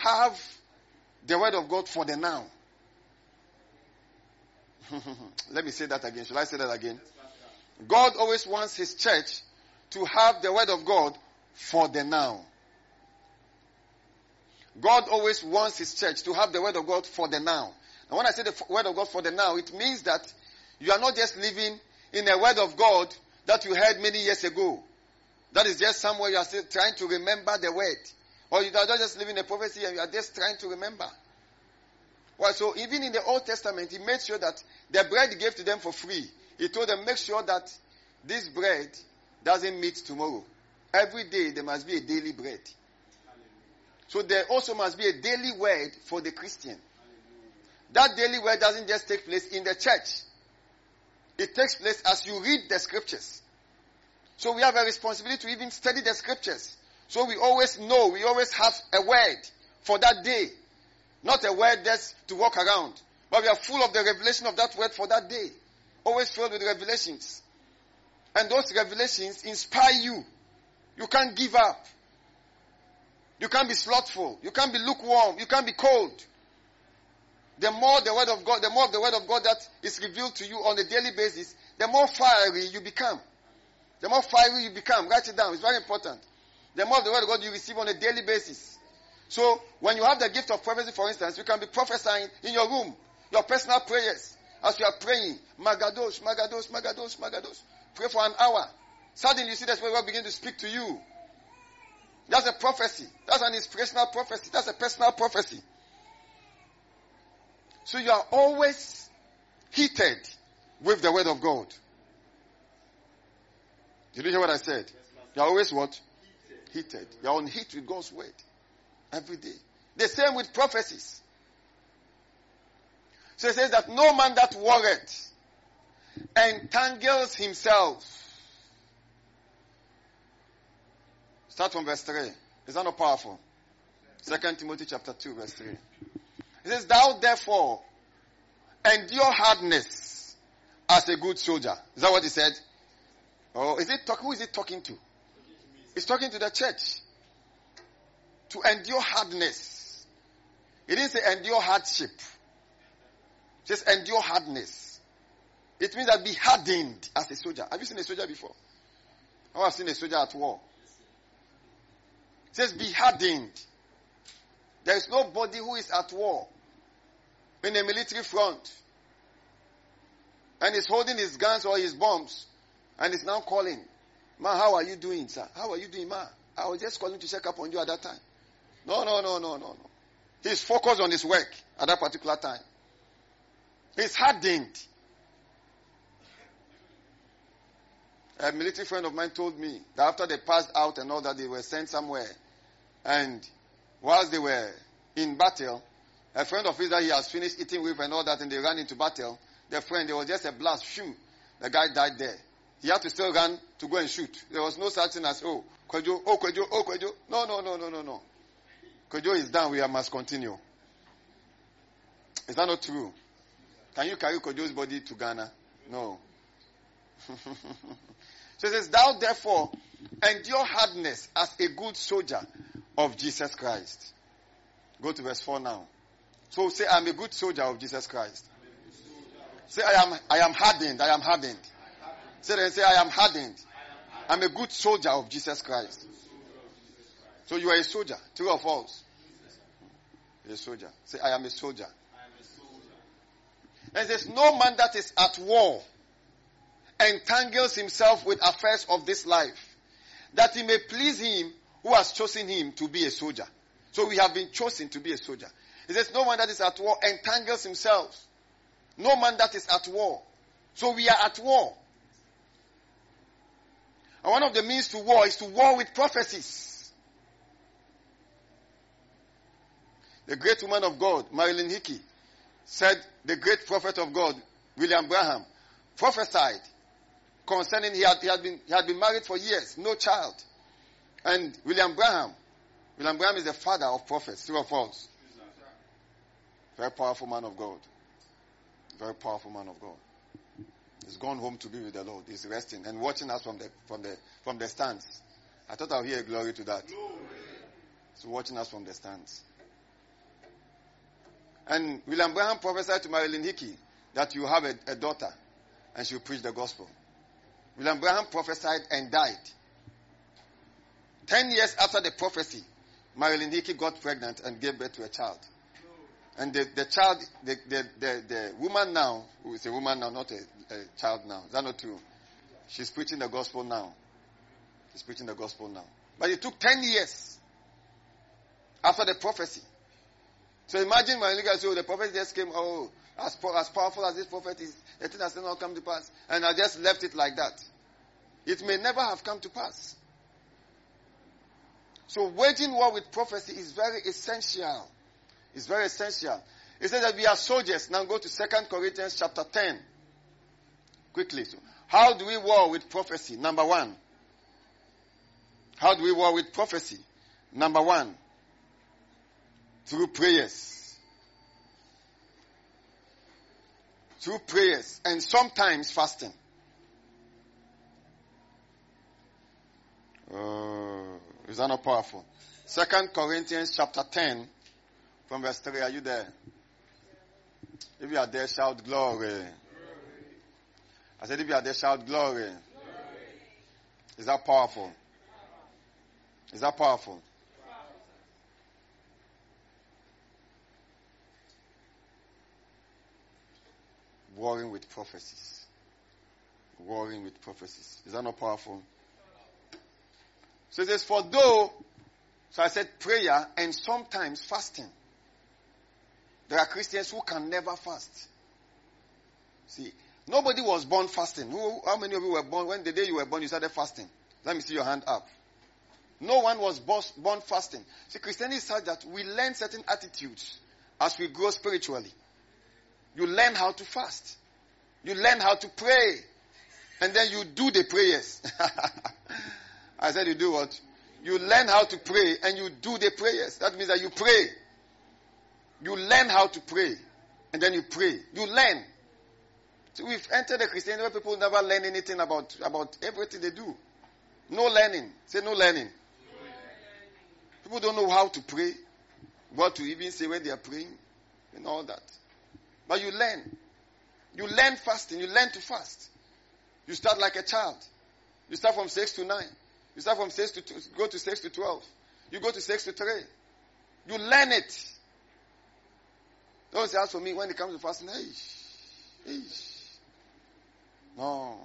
have the word of God for the now. Let me say that again. Shall I say that again? God always wants his church to have the word of God for the now. God always wants his church to have the word of God for the now. And when I say the word of God for the now, it means that you are not just living in a word of God that you heard many years ago. That is just somewhere you are still trying to remember the word. Or you are not just living a prophecy and you are just trying to remember. Well, so even in the Old Testament, he made sure that the bread he gave to them for free. He told them, make sure that this bread doesn't meet tomorrow. Every day there must be a daily bread. So there also must be a daily word for the Christian. That daily word doesn't just take place in the church. It takes place as you read the scriptures. So we have a responsibility to even study the scriptures. So we always know, we always have a word for that day. Not a word that's to walk around. But we are full of the revelation of that word for that day. Always filled with revelations. And those revelations inspire you. You can't give up. You can't be slothful. You can't be lukewarm. You can't be cold. The more the word of God, the more of the word of God that is revealed to you on a daily basis, the more fiery you become. The more fiery you become. Write it down. It's very important. The more of the word of God you receive on a daily basis. So, when you have the gift of prophecy, for instance, you can be prophesying in your room. Your personal prayers. As you are praying, Magadosh, Magadosh, Magadosh, Magadosh. Pray for an hour. Suddenly you see the Spirit begin to speak to you. That's a prophecy. That's an inspirational prophecy. That's a personal prophecy. So you are always heated with the word of God. Did you hear what I said? You are always what? Heated. You are on heat with God's word. Every day. The same with prophecies. So it says that no man that warreth entangles himself. Start from verse 3. Is that not powerful? 2 Timothy chapter 2 verse 3. It says, thou therefore endure hardness as a good soldier. Is that what he said? Oh, who is it talking to? It's talking to the church. To endure hardness. It didn't say endure hardship. It says endure hardness. It means that be hardened as a soldier. Have you seen a soldier before? Oh, I've seen a soldier at war. It says, be hardened. There is nobody who is at war in a military front and is holding his guns or his bombs and is now calling, ma, how are you doing, sir? How are you doing, ma? I was just calling to check up on you at that time. No. He's focused on his work at that particular time. He's hardened. A military friend of mine told me that after they passed out and all that, they were sent somewhere. And whilst they were in battle, a friend of his that he has finished eating with and all that, and they ran into battle. Their friend, there was just a blast. Shoo! The guy died there. He had to still run to go and shoot. There was no such thing as, oh, Kojo, oh, Kojo, oh, Kojo. No. Kojo is down. We must continue. Is that not true? Can you carry Kojo's body to Ghana? No. So it says, thou therefore endure hardness as a good soldier of Jesus Christ. Go to verse 4 now. So say, I'm a good soldier of Jesus Christ. Say, I am hardened. Say, then say, I am hardened. I'm a good soldier of Jesus Christ. So you are a soldier. True or false? A soldier. Say, I am a soldier. And it says, no man that is at war entangles himself with affairs of this life, that he may please him who has chosen him to be a soldier. So we have been chosen to be a soldier. He says, no man that is at war entangles himself. No man that is at war. So we are at war. And one of the means to war is to war with prophecies. The great woman of God, Marilyn Hickey, said the great prophet of God, William Branham, prophesied concerning he had been married for years, no child. And William Branham is the father of prophets, true or false? Very powerful man of God. Very powerful man of God. He's gone home to be with the Lord. He's resting and watching us from the stands. I thought I'll hear glory to that. Glory. He's watching us from the stands. And William Branham prophesied to Marilyn Hickey that you have a daughter and she'll preach the gospel. William Branham prophesied and died. 10 years after the prophecy, Marilyn Hickey got pregnant and gave birth to a child. And the woman now, who is a woman now, not a child now. Is that not true? She's preaching the gospel now. She's preaching the gospel now. But it took 10 years after the prophecy. So imagine when you look at you, the prophecy just came, as powerful as this prophet is, the thing has still not come to pass. And I just left it like that. It may never have come to pass. So waging war with prophecy is very essential. It's very essential. It says that we are soldiers. Now go to 2 Corinthians chapter 10. Quickly. So how do we war with prophecy? Number one. How do we war with prophecy? Number one. Through prayers. Through prayers. And sometimes fasting. Is that not powerful? 2 Corinthians chapter 10. From verse 3, are you there? If you are there, shout glory. Glory. I said, if you are there, shout glory. Glory. Is that powerful? Is that powerful? Warring with prophecies. Warring with prophecies. Is that not powerful? So it says, so I said prayer and sometimes fasting. There are Christians who can never fast. See, nobody was born fasting. How many of you were born? When the day you were born, you started fasting? Let me see your hand up. No one was born fasting. See, Christianity is such that we learn certain attitudes as we grow spiritually. You learn how to fast. You learn how to pray. And then you do the prayers. I said you do what? You learn how to pray and you do the prayers. That means that you pray. You learn how to pray, and then you pray. You learn. So we've entered a Christianity where people never learn anything about everything they do. No learning. Say no learning. People don't know how to pray, what to even say when they are praying, and all that. But you learn. You learn fasting. You learn to fast. You start like a child. You start from 6 to 9. You start from 6 to 2, go to 6 to 12. You go to 6 to 3. You learn it. Don't ask for me when it comes to fasting. No.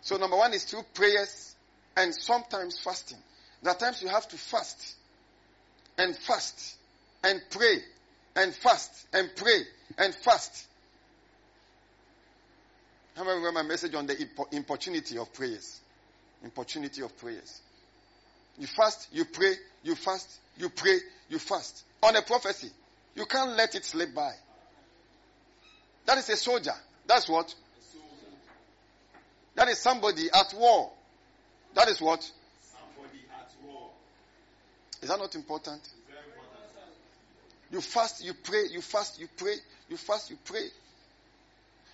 So number one is through prayers and sometimes fasting. There are times you have to fast and pray and fast and pray and fast. I remember my message on the importunity of prayers. Importunity of prayers. You fast, you pray, you fast, you pray, you fast. On a prophecy. You can't let it slip by. That is a soldier. That's what? That is somebody at war. That is what? Somebody at war. Is that not important? It's very important. You fast, you pray, you fast, you pray, you fast, you pray.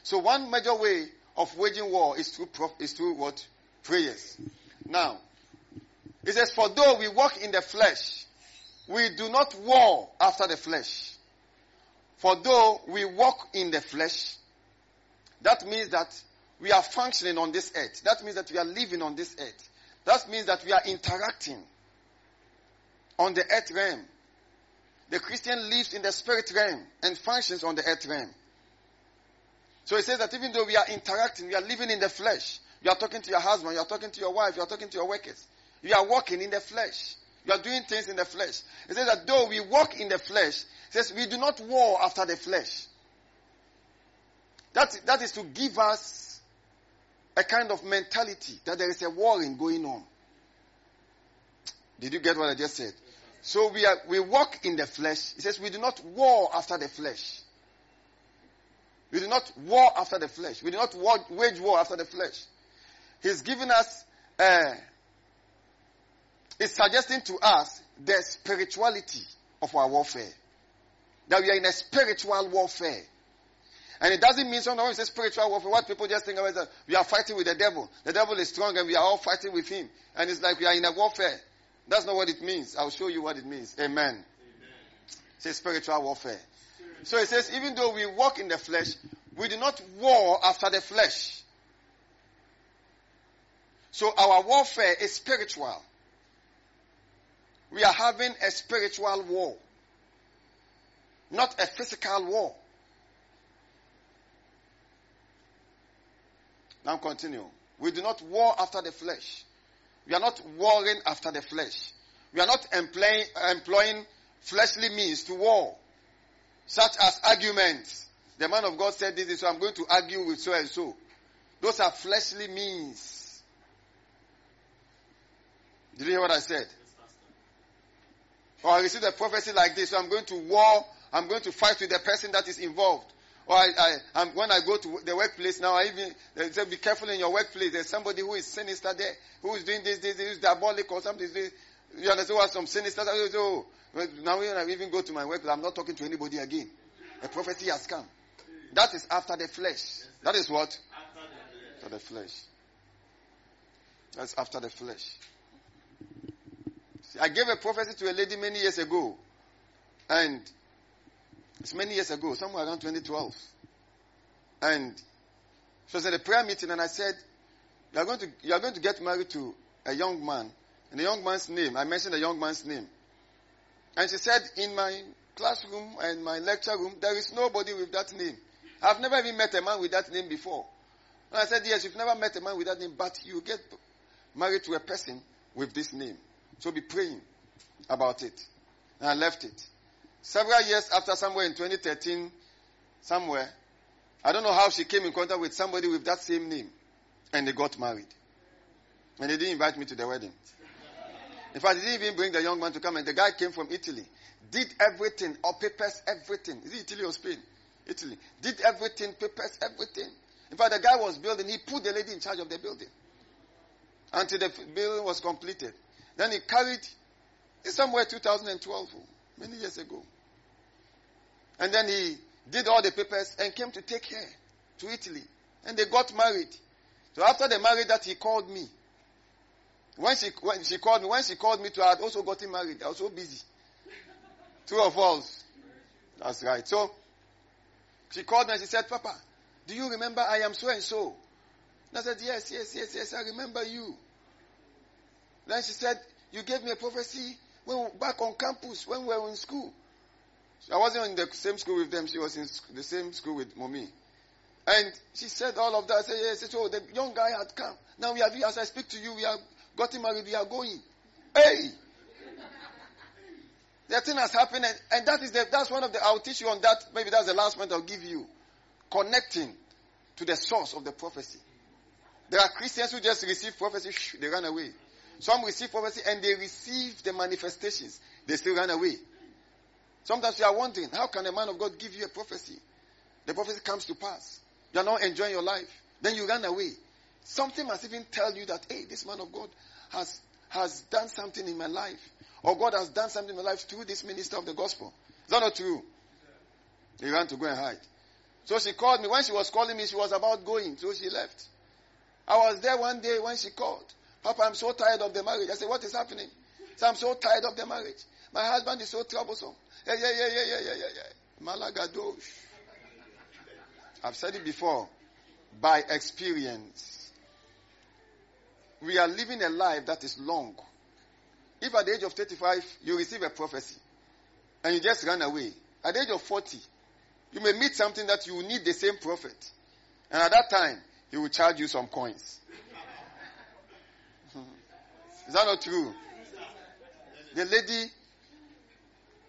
So one major way of waging war is through what? Prayers. Now, it says, for though we walk in the flesh, we do not war after the flesh. For though we walk in the flesh, that means that we are functioning on this earth. That means that we are living on this earth. That means that we are interacting on the earth realm. The Christian lives in the spirit realm and functions on the earth realm. So it says that even though we are interacting, we are living in the flesh. You are talking to your husband, you are talking to your wife, you are talking to your workers. You are walking in the flesh. You are doing things in the flesh. It says that though we walk in the flesh, it says we do not war after the flesh. That is to give us a kind of mentality that there is a warring going on. Did you get what I just said? So we walk in the flesh. It says we do not war after the flesh. We do not war after the flesh. We do not wage war after the flesh. He's giving us It's suggesting to us the spirituality of our warfare. That we are in a spiritual warfare. And it doesn't mean sometimes when we say spiritual warfare, what people just think about is that we are fighting with the devil. The devil is strong and we are all fighting with him. And it's like we are in a warfare. That's not what it means. I'll show you what it means. Amen. It says spiritual warfare. So it says even though we walk in the flesh, we do not war after the flesh. So our warfare is spiritual. We are having a spiritual war, not a physical war. Now continue. We do not war after the flesh. We are not warring after the flesh. We are not employing fleshly means to war, such as arguments. The man of God said this, so I'm going to argue with so and so. Those are fleshly means. Did you hear what I said? Or I received a prophecy like this, so I'm going to war, I'm going to fight with the person that is involved. Or when I go to the workplace now, they say, be careful in your workplace. There's somebody who is sinister there, who is doing this, who is diabolic or something. You understand what some sinister? Oh, now when I even go to my workplace, I'm not talking to anybody again. A prophecy has come. That is after the flesh. That is what? After the flesh. That's after the flesh. I gave a prophecy to a lady many years ago. And it's many years ago, somewhere around 2012. And she was at a prayer meeting and I said, you are going to get married to a young man. And the young man's name, I mentioned the young man's name. And she said, in my classroom and my lecture room, there is nobody with that name. I've never even met a man with that name before. And I said, yes, you've never met a man with that name, but you get married to a person with this name. So be praying about it. And I left it. Several years after, somewhere in 2013, somewhere, I don't know how she came in contact with somebody with that same name. And they got married. And they didn't invite me to the wedding. In fact, they didn't even bring the young man to come. And the guy came from Italy. Did everything, or papers, everything. Is it Italy or Spain? Italy. Did everything, papers, everything. In fact, the guy was building. He put the lady in charge of the building. Until the building was completed. Then he carried somewhere 2012, many years ago. And then he did all the papers and came to take her to Italy. And they got married. So after the marriage that he called me, when she called me to, I had also gotten married. I was so busy. True or false? That's right. So she called me and she said, Papa, do you remember I am so and so? And I said, yes, I remember you. Then she said, you gave me a prophecy when we were back on campus, when we were in school. I wasn't in the same school with them. She was in the same school with Mommy. And she said all of that. I said, yes, so the young guy had come. Now we are here. As I speak to you, we are getting married. We are going. Hey! The thing has happened. And that's one of the, I'll teach you on that. Maybe that's the last point I'll give you. Connecting to the source of the prophecy. There are Christians who just receive prophecy. They run away. Some receive prophecy and they receive the manifestations. They still run away. Sometimes you are wondering, how can a man of God give you a prophecy? The prophecy comes to pass. You are not enjoying your life. Then you run away. Something must even tell you that, hey, this man of God has done something in my life. Or God has done something in my life through this minister of the gospel. Is that not true? He ran to go and hide. So she called me. When she was calling me, she was about going. So she left. I was there one day when she called. Papa, I'm so tired of the marriage. I said, what is happening? So I'm so tired of the marriage. My husband is so troublesome. Yeah. Malagadosh. I've said it before. By experience, we are living a life that is long. If at the age of 35, you receive a prophecy and you just run away, at the age of 40, you may meet something that you need the same prophet. And at that time, he will charge you some coins. Is that not true? The lady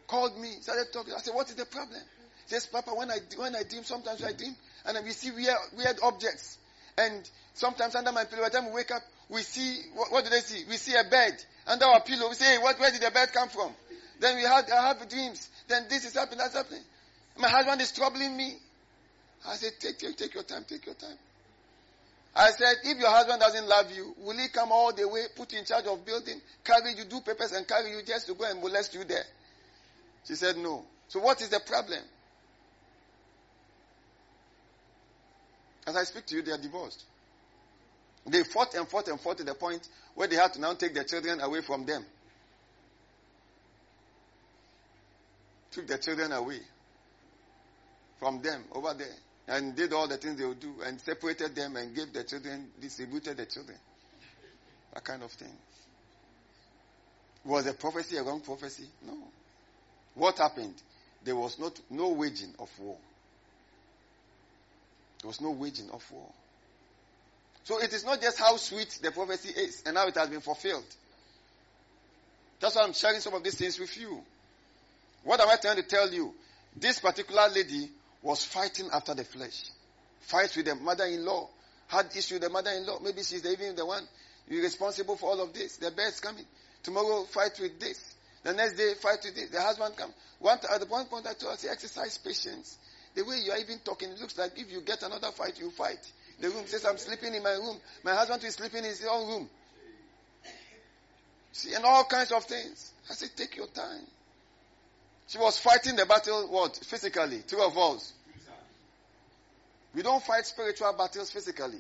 called me, started talking. I said, what is the problem? She says, Papa, when I dream, sometimes I dream, and we see weird objects. And sometimes under my pillow, by the time we wake up, we see, what do they see? We see a bed under our pillow. We say, hey, where did the bed come from? Then I have dreams. Then this is happening, that's happening. My husband is troubling me. I said, take your time, take your time. I said, if your husband doesn't love you, will he come all the way, put you in charge of building, carry you, do papers, and carry you just to go and molest you there? She said, no. So what is the problem? As I speak to you, they are divorced. They fought to the point where they had to now take their children away from them. Took their children away from them over there and did all the things they would do and separated them and gave the children, distributed the children. That kind of thing. Was a prophecy a wrong prophecy? No. What happened? There was no waging of war. There was no waging of war. So it is not just how sweet the prophecy is and how it has been fulfilled. That's why I'm sharing some of these things with you. What am I trying to tell you? This particular lady was fighting after the flesh. Fights with the mother-in-law. Had issue with the mother-in-law. Maybe she's even the one you're responsible for all of this. The bed's coming. Tomorrow, fight with this. The next day, fight with this. The husband comes. At one point, I told her, exercise patience. The way you are even talking, it looks like if you get another fight, you fight. The room says, I'm sleeping in my room. My husband is sleeping in his own room. See, and all kinds of things. I said, take your time. She was fighting the battle, what? Physically. Two of us. We don't fight spiritual battles physically.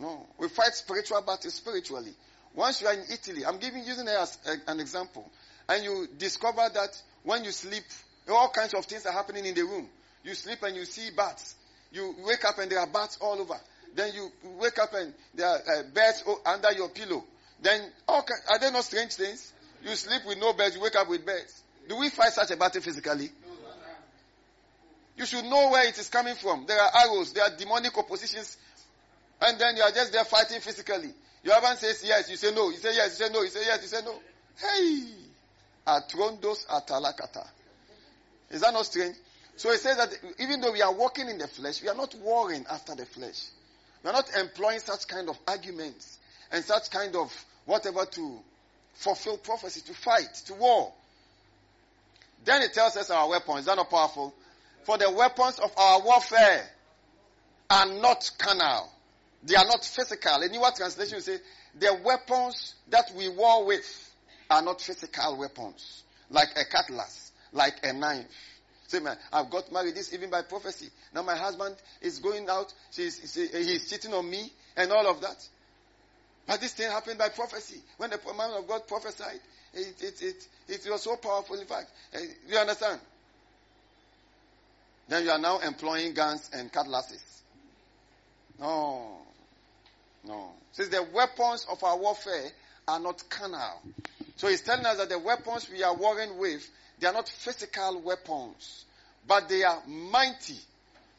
No. We fight spiritual battles spiritually. Once you are in Italy, I'm using her as an example, and you discover that when you sleep, all kinds of things are happening in the room. You sleep and you see bats. You wake up and there are bats all over. Then you wake up and there are birds under your pillow. Then, are there not strange things? You sleep with no birds, you wake up with birds. Do we fight such a battle physically? No. You should know where it is coming from. There are arrows, there are demonic oppositions, and then you are just there fighting physically. Your husband says yes, you say no. You say yes, you say no. You say yes, you say no. Hey! Atrondos atalakata. Is that not strange? So it says that even though we are walking in the flesh, we are not warring after the flesh. We are not employing such kind of arguments and such kind of whatever to fulfill prophecy, to fight, to war. Then it tells us our weapons. Is that not powerful? For the weapons of our warfare are not carnal. They are not physical. In your translation, you say, the weapons that we war with are not physical weapons, like a cutlass, like a knife. Say, man, I've got married this even by prophecy. Now my husband is going out. He's sitting on me and all of that. But this thing happened by prophecy. When the man of God prophesied, it was so powerful, in fact. Do you understand? Then you are now employing guns and cutlasses. No. No. Since the weapons of our warfare are not carnal. So he's telling us that the weapons we are warring with, they are not physical weapons, but they are mighty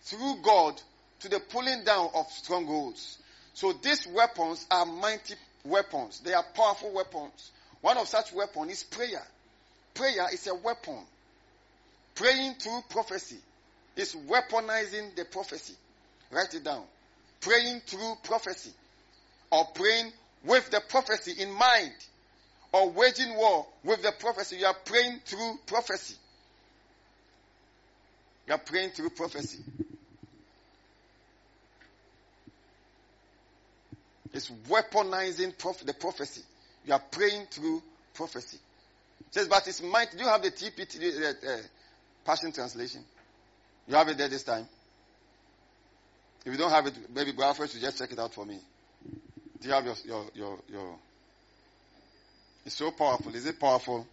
through God to the pulling down of strongholds. So these weapons are mighty weapons. They are powerful weapons. One of such weapons is prayer. Prayer is a weapon. Praying through prophecy is weaponizing the prophecy. Write it down. Praying through prophecy, or praying with the prophecy in mind, or waging war with the prophecy. You are praying through prophecy. You are praying through prophecy. It's weaponizing the prophecy. You are praying through prophecy. It says, but it's might. Do you have the TPT, Passion Translation? You have it there this time? If you don't have it, maybe go out first to just check it out for me. Do you have your It's so powerful. Is it powerful?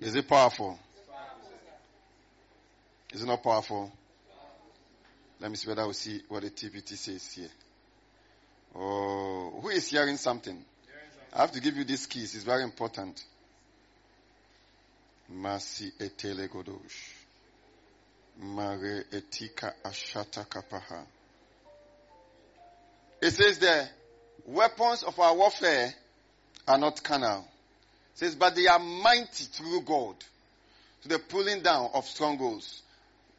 Is it powerful? Is it not powerful? Let me see whether we see what the TPT says here. Oh, who is hearing something? I have to give you these keys. It's very important. Masi etele godosh. Mare etika ashata kapaha. It says the weapons of our warfare are not carnal. It says, but they are mighty through God to the pulling down of strongholds.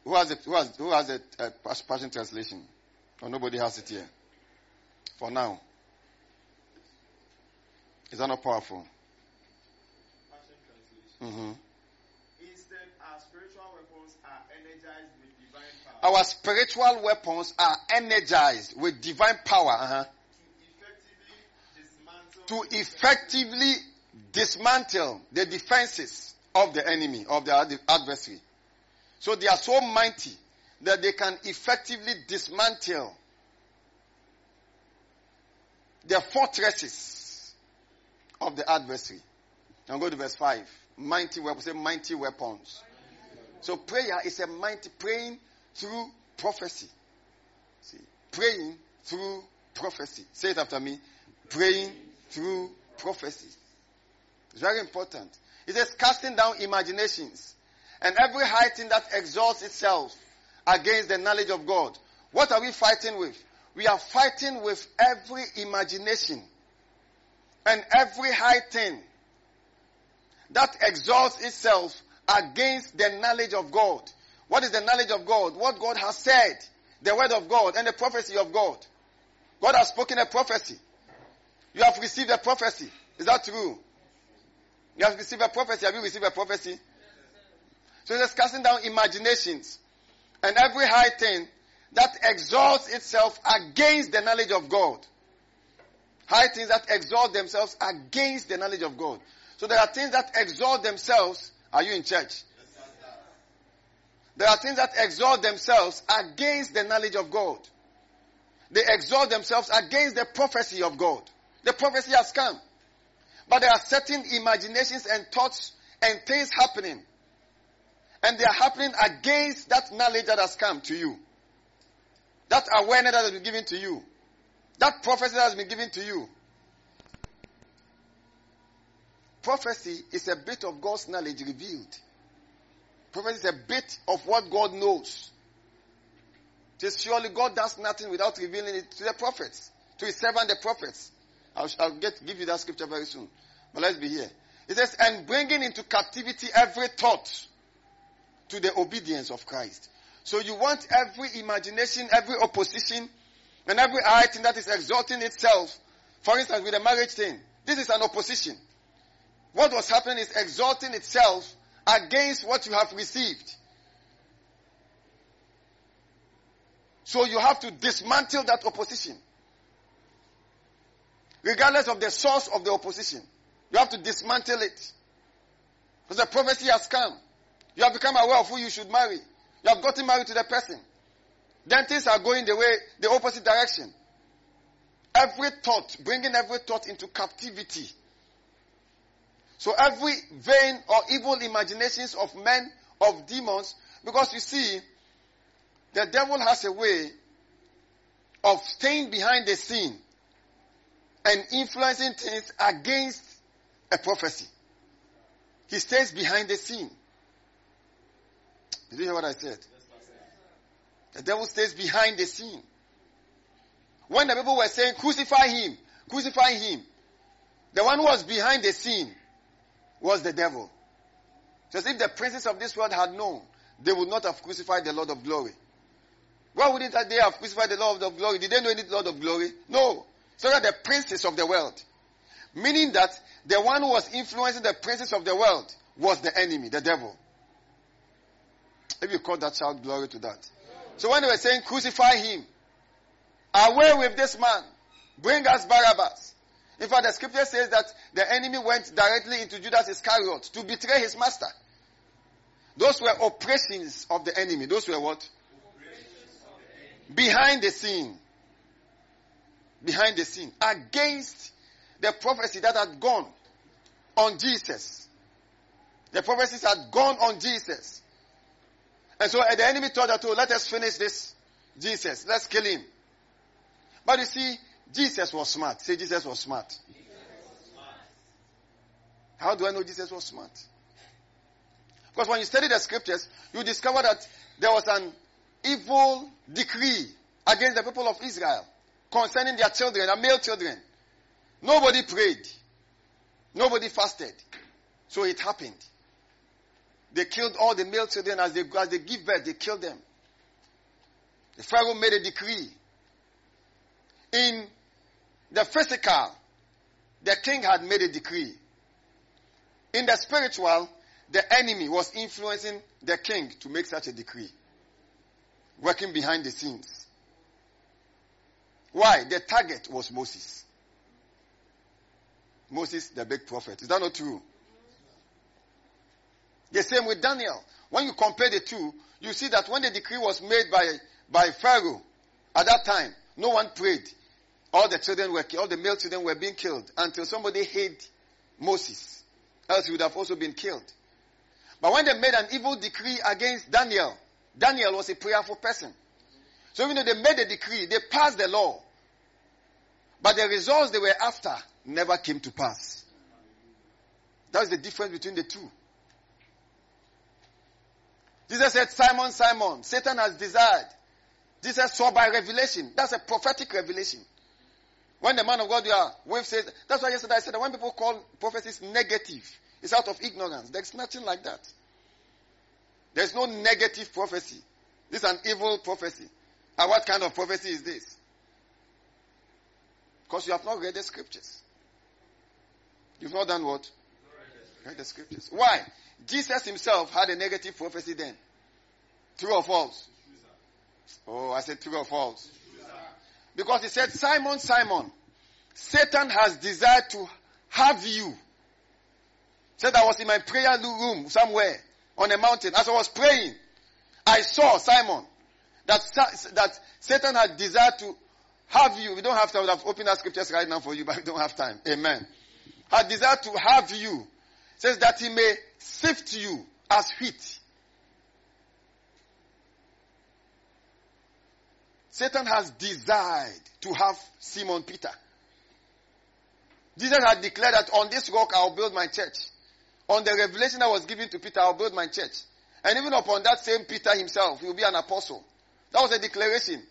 Who has a Passion Translation? Or nobody has it here. For now. Is that not powerful? Passion Translation. Mm-hmm. Instead, our spiritual weapons are energized with divine power. Our spiritual weapons are energized with divine power. Uh-huh. To effectively dismantle the defenses of the enemy, of the adversary. So they are so mighty that they can effectively dismantle the fortresses of the adversary. Now go to verse 5. Mighty weapons. Say mighty weapons. So prayer is a mighty, praying through prophecy. See, praying through prophecy. Say it after me. Praying through prophecy. It's very important. It says, casting down imaginations and every high thing that exalts itself against the knowledge of God. What are we fighting with? We are fighting with every imagination and every high thing that exalts itself against the knowledge of God. What is the knowledge of God? What God has said, the word of God and the prophecy of God. God has spoken a prophecy. You have received a prophecy. Is that true? You have received a prophecy. Have you received a prophecy? Yes. So it's casting down imaginations and every high thing that exalts itself against the knowledge of God. High things that exalt themselves against the knowledge of God. So there are things that exalt themselves. Are you in church? Yes, there are things that exalt themselves against the knowledge of God. They exalt themselves against the prophecy of God. The prophecy has come. But there are certain imaginations and thoughts and things happening. And they are happening against that knowledge that has come to you. That awareness that has been given to you. That prophecy that has been given to you. Prophecy is a bit of God's knowledge revealed. Prophecy is a bit of what God knows. Just surely God does nothing without revealing it to the prophets. To his servant the prophets. I'll give you that scripture very soon. But let's be here. It says, and bringing into captivity every thought to the obedience of Christ. So you want every imagination, every opposition, and every item that is exalting itself. For instance, with the marriage thing. This is an opposition. What was happening is exalting itself against what you have received. So you have to dismantle that opposition. Regardless of the source of the opposition, you have to dismantle it. Because the prophecy has come. You have become aware of who you should marry. You have gotten married to the person. Then things are going the opposite direction. Every thought, bringing every thought into captivity. So every vain or evil imaginations of men, of demons, because you see, the devil has a way of staying behind the scene and influencing things against a prophecy. He stays behind the scene. Did you hear what I said? The devil stays behind the scene. When the people were saying, crucify him, the one who was behind the scene was the devil. Just if the princes of this world had known, they would not have crucified the Lord of glory. Why wouldn't they have crucified the Lord of glory? Did they know any Lord of glory? No. So that the princes of the world. Meaning that the one who was influencing the princes of the world was the enemy, the devil. If you call that child, glory to that. So when they were saying, crucify him, away with this man, bring us Barabbas. In fact, the scripture says that the enemy went directly into Judas Iscariot to betray his master. Those were operations of the enemy. Those were what? Behind the scene. Behind the scene. Against the prophecy that had gone on Jesus. The prophecies had gone on Jesus. And so the enemy thought that, oh, let us finish this Jesus. Let's kill him. But you see, Jesus was smart. Say, Jesus was smart. Jesus was smart. How do I know Jesus was smart? Because when you study the scriptures, you discover that there was an evil decree against the people of Israel concerning their children, their male children. Nobody prayed. Nobody fasted. So it happened. They killed all the male children as they give birth. They killed them. The Pharaoh made a decree. In the physical, the king had made a decree. In the spiritual, the enemy was influencing the king to make such a decree. Working behind the scenes. Why? The target was Moses. Moses, the big prophet. Is that not true? The same with Daniel. When you compare the two, you see that when the decree was made by Pharaoh, at that time, no one prayed. All the male children were being killed until somebody hid Moses. Else he would have also been killed. But when they made an evil decree against Daniel, Daniel was a prayerful person. So even though they made a decree, they passed the law. But the results they were after never came to pass. That's the difference between the two. Jesus said, Simon, Simon, Satan has desired. Jesus saw by revelation. That's a prophetic revelation. When the man of God, wife says, that's why yesterday I said that when people call prophecies negative, it's out of ignorance. There's nothing like that. There's no negative prophecy. This is an evil prophecy. And what kind of prophecy is this? Because you have not read the scriptures. You've not done what? Read the scriptures. Why? Jesus himself had a negative prophecy then. True or false? Oh, I said true or false. Because he said, Simon, Simon, Satan has desired to have you. Said I was in my prayer room somewhere on a mountain. As I was praying, I saw, Simon, that Satan had desired to have you. We don't have time. I would have opened our scriptures right now for you, but we don't have time. Amen. Had desired to have you. Says that he may sift you as wheat. Satan has desired to have Simon Peter. Jesus had declared that on this rock I will build my church. On the revelation that was given to Peter, I will build my church. And even upon that same Peter himself, he will be an apostle. That was a declaration.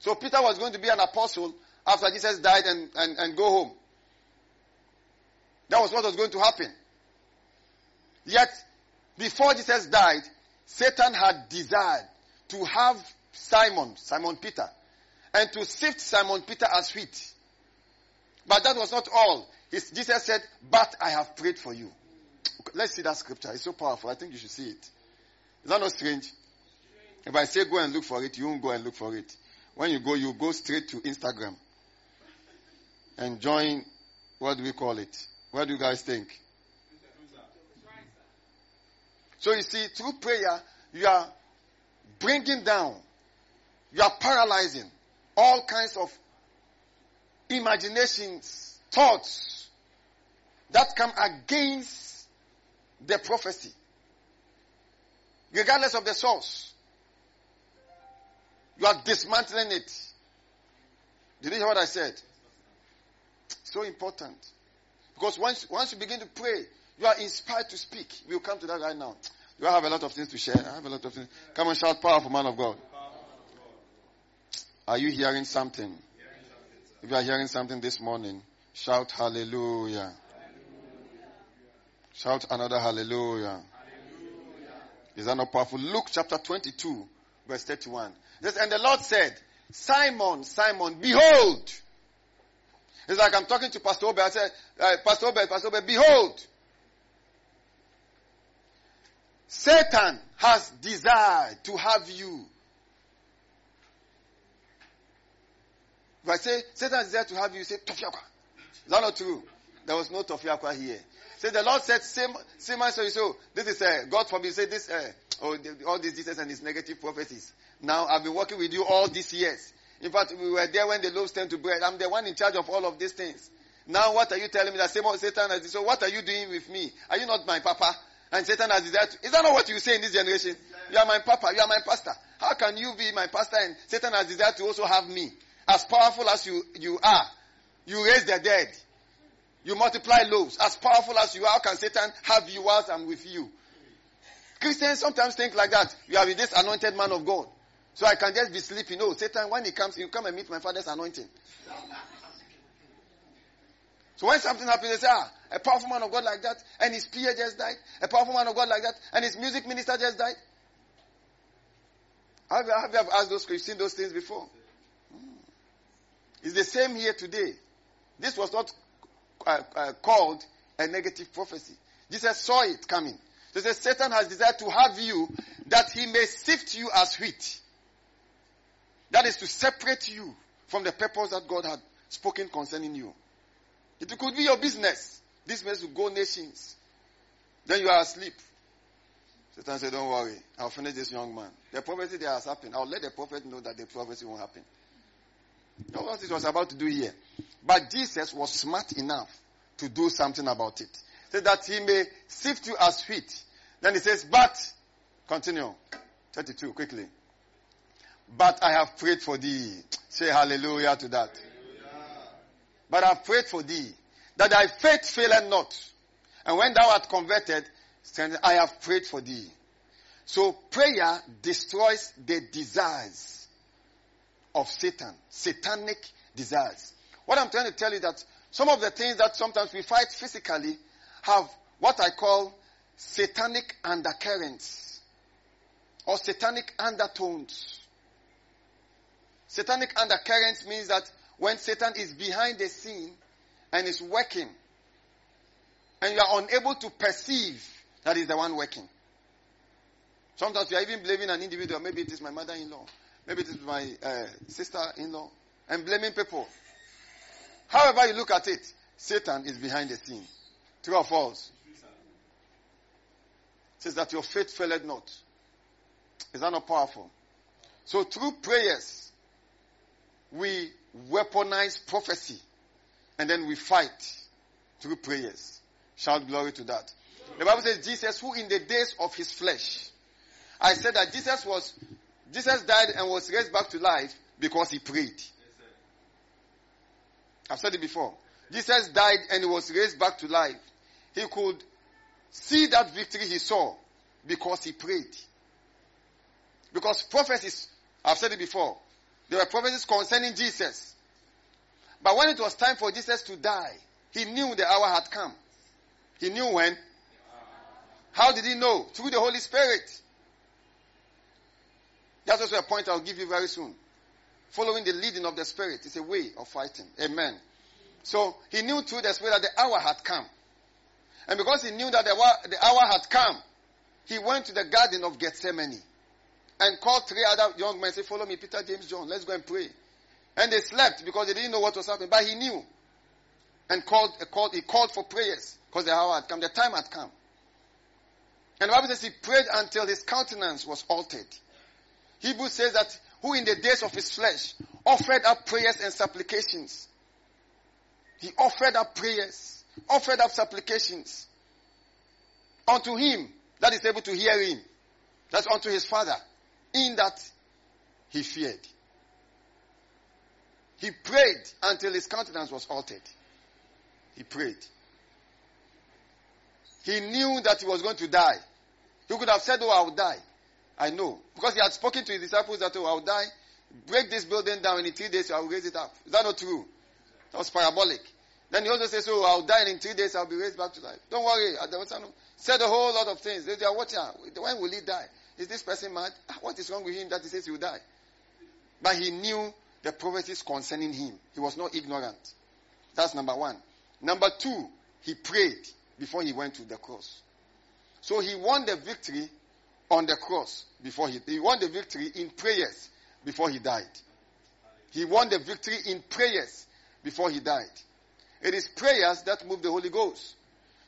So Peter was going to be an apostle after Jesus died and go home. That was what was going to happen. Yet, before Jesus died, Satan had desired to have Simon Peter, and to sift Simon Peter as wheat. But that was not all. Jesus said, but I have prayed for you. Okay, let's see that scripture. It's so powerful. I think you should see it. Is that not strange? If I say go and look for it, you won't go and look for it. When you go straight to Instagram and join, what do we call it? What do you guys think? So you see, through prayer, you are bringing down, you are paralyzing all kinds of imaginations, thoughts that come against the prophecy, regardless of the source. You are dismantling it. Did you hear what I said? So important. Because once you begin to pray, you are inspired to speak. We'll come to that right now. You have a lot of things to share. I have a lot of things. Come and shout, powerful man of God. Are you hearing something? If you are hearing something this morning, shout hallelujah. Shout another hallelujah. Is that not powerful? Luke chapter 22, verse 31. And the Lord said, Simon, Simon, behold. It's like I'm talking to Pastor Obedo. I said, Pastor Obedo, behold. Satan has desired to have you. If I say, Satan has desired to have you, say, Tofiakwa. Is that not true? There was no Tofiakwa here. Say, the Lord said, Simon, so, this is, God for me, say this, all these Jesus and his negative prophecies. Now, I've been working with you all these years. In fact, we were there when the loaves turned to bread. I'm the one in charge of all of these things. Now, what are you telling me that Satan has, so what are you doing with me? Are you not my papa? And Satan has desired to. Is that not what you say in this generation? You are my papa. You are my pastor. How can you be my pastor and Satan has desired to also have me? As powerful as you are, you raise the dead. You multiply loaves. As powerful as you are, how can Satan have you whilst I'm with you? Christians sometimes think like that. You are with this anointed man of God. So I can just be sleeping. No, Satan, when he comes, he'll come and meet my father's anointing. So when something happens, they say, a powerful man of God like that, and his peer just died. A powerful man of God like that, and his music minister just died. Have you ever asked those questions, seen those things before? It's the same here today. This was not called a negative prophecy. Jesus saw it coming. So he said, Satan has desired to have you that he may sift you as wheat. That is to separate you from the purpose that God had spoken concerning you. It could be your business. This means to go nations. Then you are asleep. Satan said, don't worry. I'll finish this young man. The prophecy there has happened. I'll let the prophet know that the prophecy won't happen. That's what it was about to do here. But Jesus was smart enough to do something about it. He said that he may sift you as wheat. Then he says, but, continue. 32, quickly. But I have prayed for thee. Say hallelujah to that. Hallelujah. But I have prayed for thee, that thy faith faileth not. And when thou art converted, I have prayed for thee. So prayer destroys the desires of Satan. Satanic desires. What I'm trying to tell you that some of the things that sometimes we fight physically have what I call satanic undercurrents or satanic undertones. Satanic undercurrents means that when Satan is behind the scene and is working, and you are unable to perceive that he's the one working. Sometimes you are even blaming an individual. Maybe it is my mother-in-law. Maybe it is my sister-in-law. And blaming people. However you look at it, Satan is behind the scene. True or false? It says that your faith failed not. Is that not powerful? So through prayers, we weaponize prophecy. And then we fight through prayers. Shout glory to that. The Bible says, Jesus, who in the days of his flesh. I said that Jesus died and was raised back to life because he prayed. Yes, I've said it before. Jesus died and he was raised back to life. He could see that victory he saw because he prayed. Because prophecies, I've said it before, there were prophecies concerning Jesus. But when it was time for Jesus to die, he knew the hour had come. He knew when. How did he know? Through the Holy Spirit. That's also a point I'll give you very soon. Following the leading of the Spirit is a way of fighting. Amen. So he knew through the Spirit that the hour had come. And because he knew that the hour had come, he went to the Garden of Gethsemane and called three other young men and said, follow me, Peter, James, John. Let's go and pray. And they slept because they didn't know what was happening. But he knew. And he called for prayers because the hour had come. The time had come. And the Bible says he prayed until his countenance was altered. Hebrews says that who in the days of his flesh offered up prayers and supplications. He offered up prayers, offered up supplications unto him that is able to hear him. That's unto his Father, in that he feared. He prayed until his countenance was altered. He prayed. He knew that he was going to die. He could have said, oh, I will die. I know. Because he had spoken to his disciples that, oh, I will die. Break this building down and in 3 days I will raise it up. Is that not true? That was parabolic. Then he also says, oh, I will die and in 3 days I will be raised back to life. Don't worry. He said a whole lot of things. They are watching. When will he die? Is this person mad? What is wrong with him that he says he will die? But he knew the prophecies concerning him. He was not ignorant. That's number one. Number two, he prayed before he went to the cross. So he won the victory on the cross before he won the victory in prayers before he died. He won the victory in prayers before he died. It is prayers that move the Holy Ghost.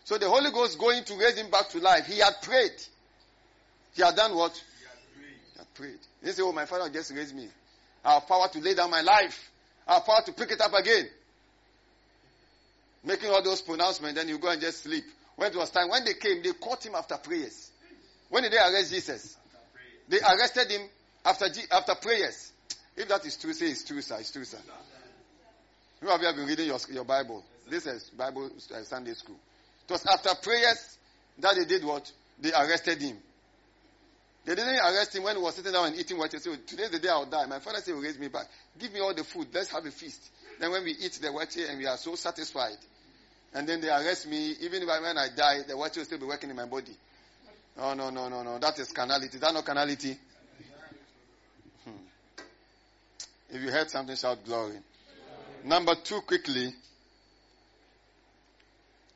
So the Holy Ghost going to raise him back to life. He had prayed. He had done what? He had prayed. He didn't say, oh, my Father just raised me. I have power to lay down my life. I have power to pick it up again. Making all those pronouncements, then you go and just sleep. When it was time, when they came, they caught him after prayers. When did they arrest Jesus? They arrested him after prayers. If that is true, say it's true, sir. It's true, sir. Who have you been reading your Bible? This is Bible Sunday school. It was after prayers that they did what? They arrested him. They didn't arrest him when he was sitting down and eating what he said. Today's the day I will die. My Father said, he will raise me back. Give me all the food. Let's have a feast. Then when we eat the wet and we are so satisfied, and then they arrest me, even when I die, the watch will still be working in my body. Oh, no. That is carnality. Is that not carnality? If you heard something, shout glory. Number two, quickly.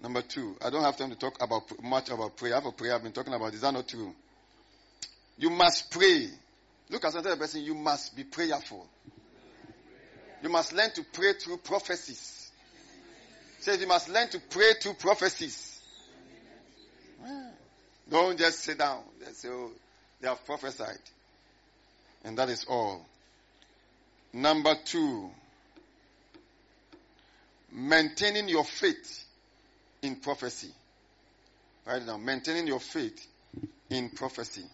Number two. I don't have time to talk about much about prayer. I have a prayer I've been talking about. Is that not true? You must pray. Look at another person. You must be prayerful. You must learn to pray through prophecies. It says you must learn to pray through prophecies. Don't just sit down. Just say, oh, they have prophesied. And that is all. Number two. Maintaining your faith in prophecy. Right now, maintaining your faith in prophecy.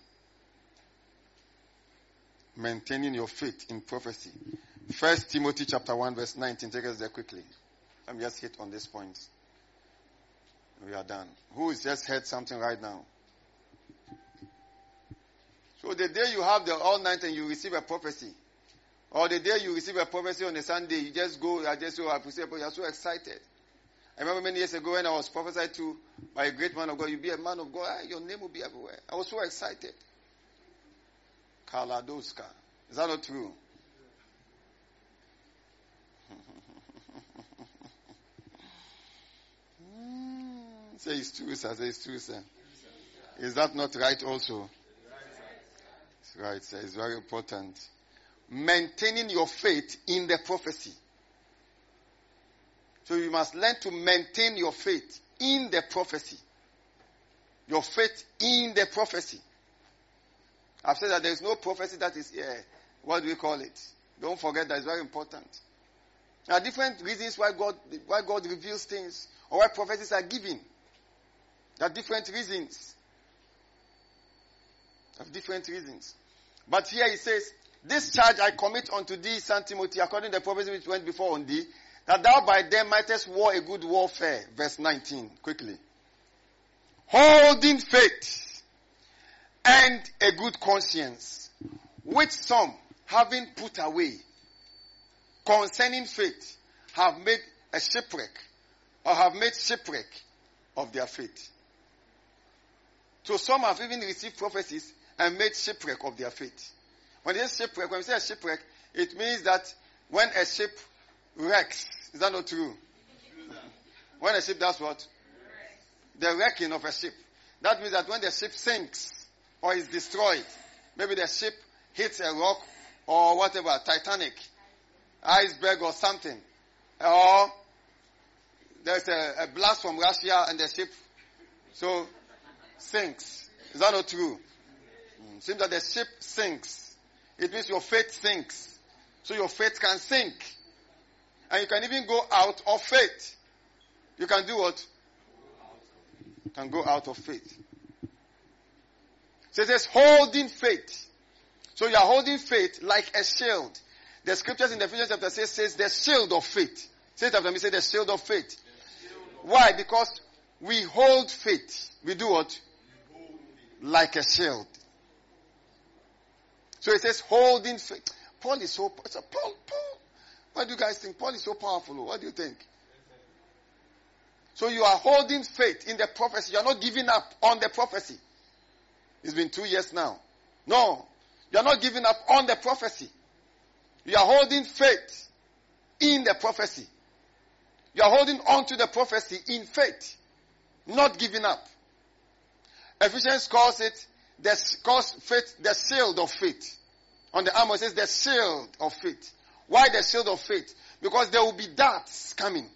Maintaining your faith in prophecy. 1 Timothy chapter 1 verse 19. Take us there quickly. Let me just hit on this point. We are done. Who has just heard something right now? So the day you have the all-night and you receive a prophecy, or the day you receive a prophecy on a Sunday, you just go, you are so excited. I remember many years ago when I was prophesied to by a great man of God, you be a man of God, your name will be everywhere. I was so excited. Kaladoska. Is that not true? Say it's true, sir. Say it's true, sir. Is that not right also? It's right, sir. It's very important. Maintaining your faith in the prophecy. So you must learn to maintain your faith in the prophecy. Your faith in the prophecy. I've said that there is no prophecy that is, what do we call it? Don't forget that it's very important. There are different reasons why God reveals things or why prophecies are given. There are different reasons. But here he says, this charge I commit unto thee, son Timothy, according to the prophecy which went before on thee, that thou by them mightest war a good warfare. Verse 19, quickly. Holding faith and a good conscience, which some, having put away, concerning faith, have made a shipwreck, or have made shipwreck of their faith. So some have even received prophecies and made shipwreck of their faith. When it says shipwreck, when we say a shipwreck, it means that when a ship wrecks, is that not true? When a ship does what? The wrecking of a ship. That means that when the ship sinks or is destroyed, maybe the ship hits a rock or whatever, Titanic, iceberg or something, or there's a blast from Russia and the ship so sinks. Is that not true? It seems that the ship sinks. It means your faith sinks. So your faith can sink. And you can even go out of faith. You can do what? You can go out of faith. So it says holding faith. So you are holding faith like a shield. The scriptures in Ephesians chapter 6 says the shield of faith. Say it after me, say the shield of faith. Why? Because we hold faith. We do what? Like a shield. So it says holding faith. Paul is so powerful. Paul. What do you guys think? Paul is so powerful. What do you think? So you are holding faith in the prophecy. You are not giving up on the prophecy. It's been 2 years now. No. You are not giving up on the prophecy. You are holding faith in the prophecy. You are holding on to the prophecy in faith, not giving up. Ephesians calls faith the shield of faith. On the armor it says the shield of faith. Why the shield of faith? Because there will be darts coming.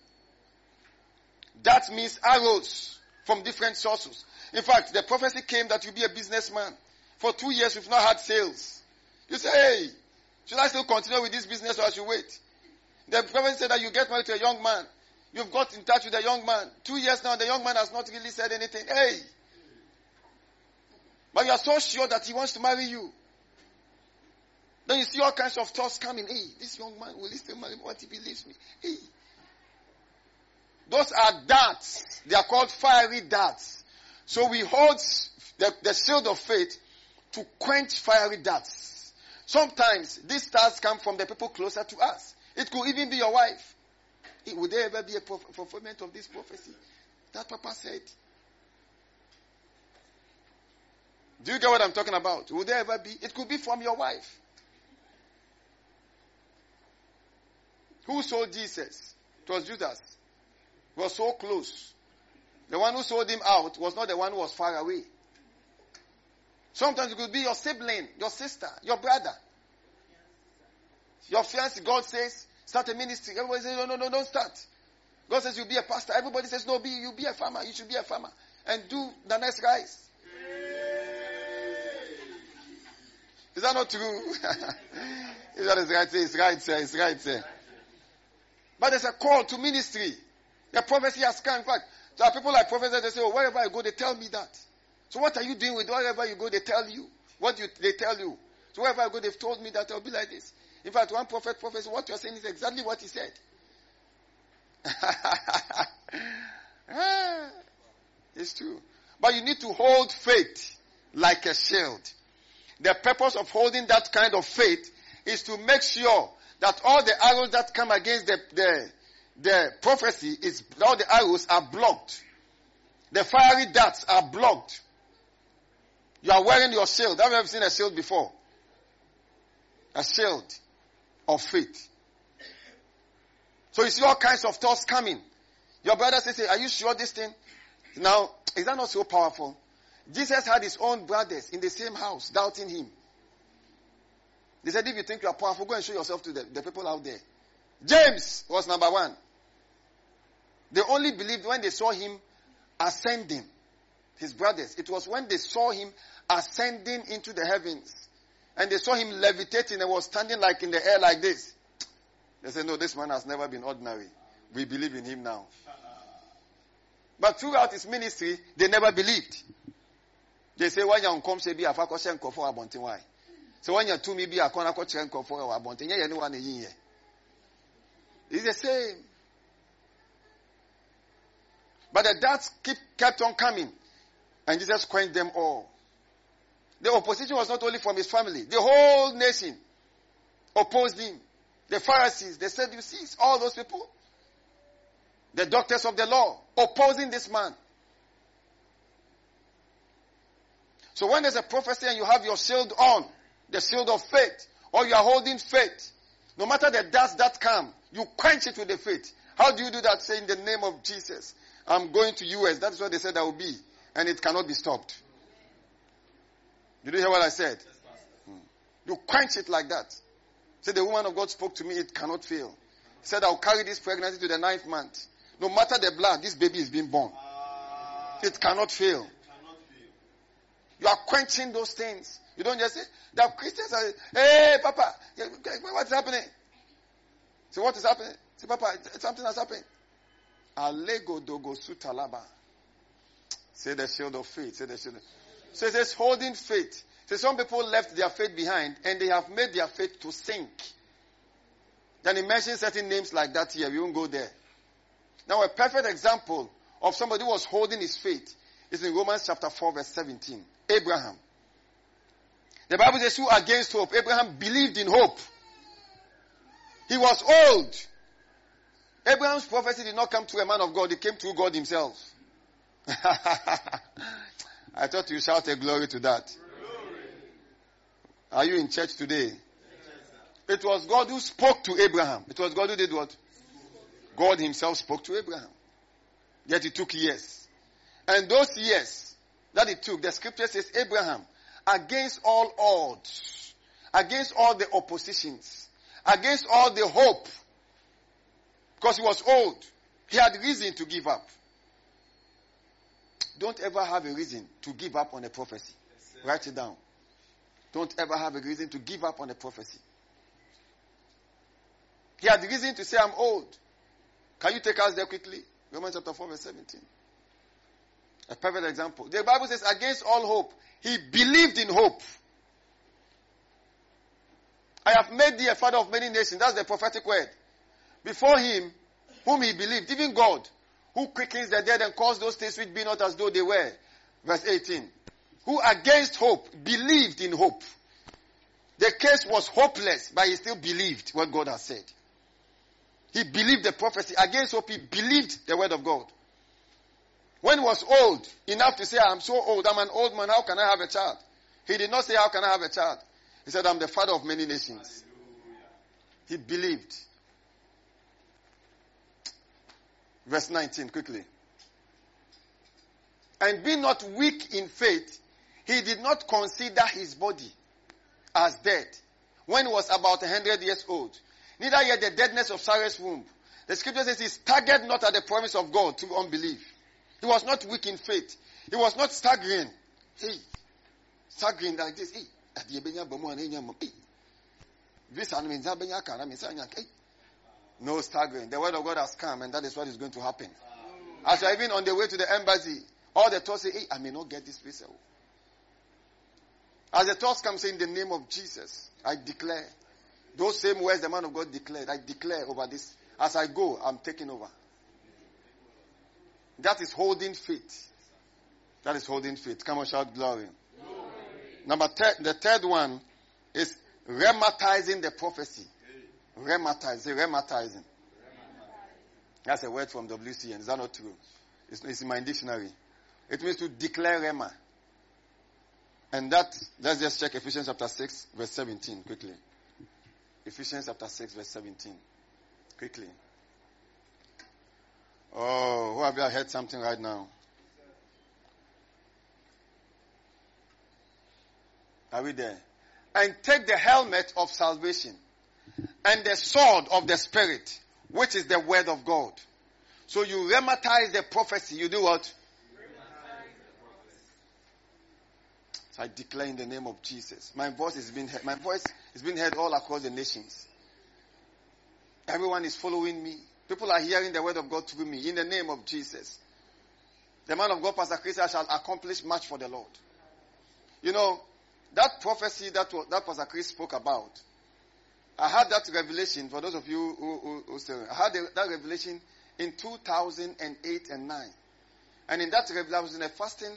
That means arrows from different sources. In fact, the prophecy came that you'll be a businessman. For 2 years we've not had sales. You say, hey, should I still continue with this business or I should wait? The prophet said that you get married to a young man. You've got in touch with a young man. 2 years now, the young man has not really said anything. Hey! But you are so sure that he wants to marry you. Then you see all kinds of thoughts coming. Hey, this young man, will he still marry me? What if he leaves me? Hey! Those are darts. They are called fiery darts. So we hold the shield of faith to quench fiery darts. Sometimes these darts come from the people closer to us. It could even be your wife. Would there ever be a fulfillment of this prophecy that Papa said? Do you get what I'm talking about? Would there ever be? It could be from your wife. Who sold Jesus? It was Judas. He was so close. The one who sold him out was not the one who was far away. Sometimes it could be your sibling, your sister, your brother. Your fiancé. God says, start a ministry. Everybody says, no, don't start. God says, you'll be a pastor. Everybody says, no, you'll be a farmer. You should be a farmer. And do the next guys. Is that not true? Is that is right there? It's right there. It's right there. But there's a call to ministry. The prophecy has come. In fact, there are people like prophets, they say, oh, wherever I go, they tell me that. So what are you doing with wherever you go, they tell you? They tell you. So wherever I go, they've told me that I'll be like this. In fact, one prophet prophesied, what you're saying is exactly what he said. It's true. But you need to hold faith like a shield. The purpose of holding that kind of faith is to make sure that all the arrows that come against the prophecy, all the arrows are blocked. The fiery darts are blocked. You are wearing your shield. Have you ever seen a shield before? A shield of faith. So you see all kinds of thoughts coming. Your brother says, are you sure this thing? Now, is that not so powerful? Jesus had his own brothers in the same house doubting him. They said, if you think you are powerful, go and show yourself to the people out there. James was number one. They only believed when they saw him ascending, his brothers. It was when they saw him ascending into the heavens and they saw him levitating and was standing like in the air like this. They said, no, this man has never been ordinary. We believe in him now. But throughout his ministry, they never believed. They say, when you come, say, be a fakoshen kofo abontin why? So when you to me, be a konakoshen kofo abontin. Yeah, anyone in here. It's the same. But the darts kept on coming. And Jesus quenched them all. The opposition was not only from his family. The whole nation opposed him. The Pharisees, the Sadducees, all those people. The doctors of the law opposing this man. So when there's a prophecy and you have your shield on, the shield of faith, or you are holding faith, no matter the dust that come, you quench it with the faith. How do you do that? Say, in the name of Jesus, I'm going to U.S. That's what they said I will be. And it cannot be stopped. Did you hear what I said? You quench it like that. Say, the woman of God spoke to me, it cannot fail. He said, I'll carry this pregnancy to the 9th month. No matter the blood, this baby is being born. It cannot fail. You are quenching those things. You don't just say, the Christians are, hey, Papa, what's happening? Say, what is happening? Say, Papa, something has happened. Alego dogo sutalaba. Say the shield of faith. Say the shield of faith. So it says holding faith. Say some people left their faith behind and they have made their faith to sink. Then he mentions certain names like that here. We won't go there. Now a perfect example of somebody who was holding his faith is in Romans chapter 4 verse 17. Abraham. The Bible says who against hope. Abraham believed in hope. He was old. Abraham's prophecy did not come through a man of God. It came through God himself. I thought you shouted glory to that. Glory. Are you in church today? Yes, sir. It was God who spoke to Abraham. It was God who did what? God himself spoke to Abraham. Yet it took years. And those years that it took, the scripture says Abraham, against all odds, against all the oppositions, against all the hope, because he was old, he had reason to give up. Don't ever have a reason to give up on a prophecy. Yes, write it down. Don't ever have a reason to give up on a prophecy. He had reason to say, I'm old. Can you take us there quickly? Romans chapter 4 verse 17. A perfect example. The Bible says, against all hope, he believed in hope. I have made thee a father of many nations. That's the prophetic word. Before him, whom he believed, even God, who quickens the dead and calls those things which be not as though they were. Verse 18. Who against hope, believed in hope. The case was hopeless, but he still believed what God has said. He believed the prophecy. Against hope, he believed the word of God. When he was old enough to say, I'm so old, I'm an old man, how can I have a child? He did not say, how can I have a child? He said, I'm the father of many nations. Hallelujah. He believed. Verse 19, quickly. And being not weak in faith, he did not consider his body as dead when he was about 100 years old. Neither yet the deadness of Sarah's womb. The scripture says he staggered not at the promise of God through unbelief. He was not weak in faith. He was not staggering. Hey, staggering like this. Hey, no staggering. The word of God has come, and that is what is going to happen. As you are even on the way to the embassy, all the thoughts say, hey, I may not get this visa. As the thoughts come, say, in the name of Jesus, I declare. Those same words the man of God declared. I declare over this. As I go, I'm taking over. That is holding faith. That is holding faith. Come on, shout glory. Glory. The third one is rematizing the prophecy. Rematizing. That's a word from WCN. Is that not true? It's in my dictionary. It means to declare rema. And that, let's just check Ephesians chapter 6, verse 17, quickly. Ephesians chapter 6, verse 17. Quickly. Oh, who have you heard something right now? Are we there? And take the helmet of salvation and the sword of the Spirit, which is the word of God. So you rematize the prophecy. You do what? So I declare in the name of Jesus. My voice is being heard. My voice is being heard all across the nations. Everyone is following me. People are hearing the word of God through me in the name of Jesus. The man of God, Pastor Chris, I shall accomplish much for the Lord. You know, that prophecy that Pastor Chris spoke about, I had that revelation, for those of you who still, I had that revelation in 2008 and 9. And in that revelation, I was in a fasting.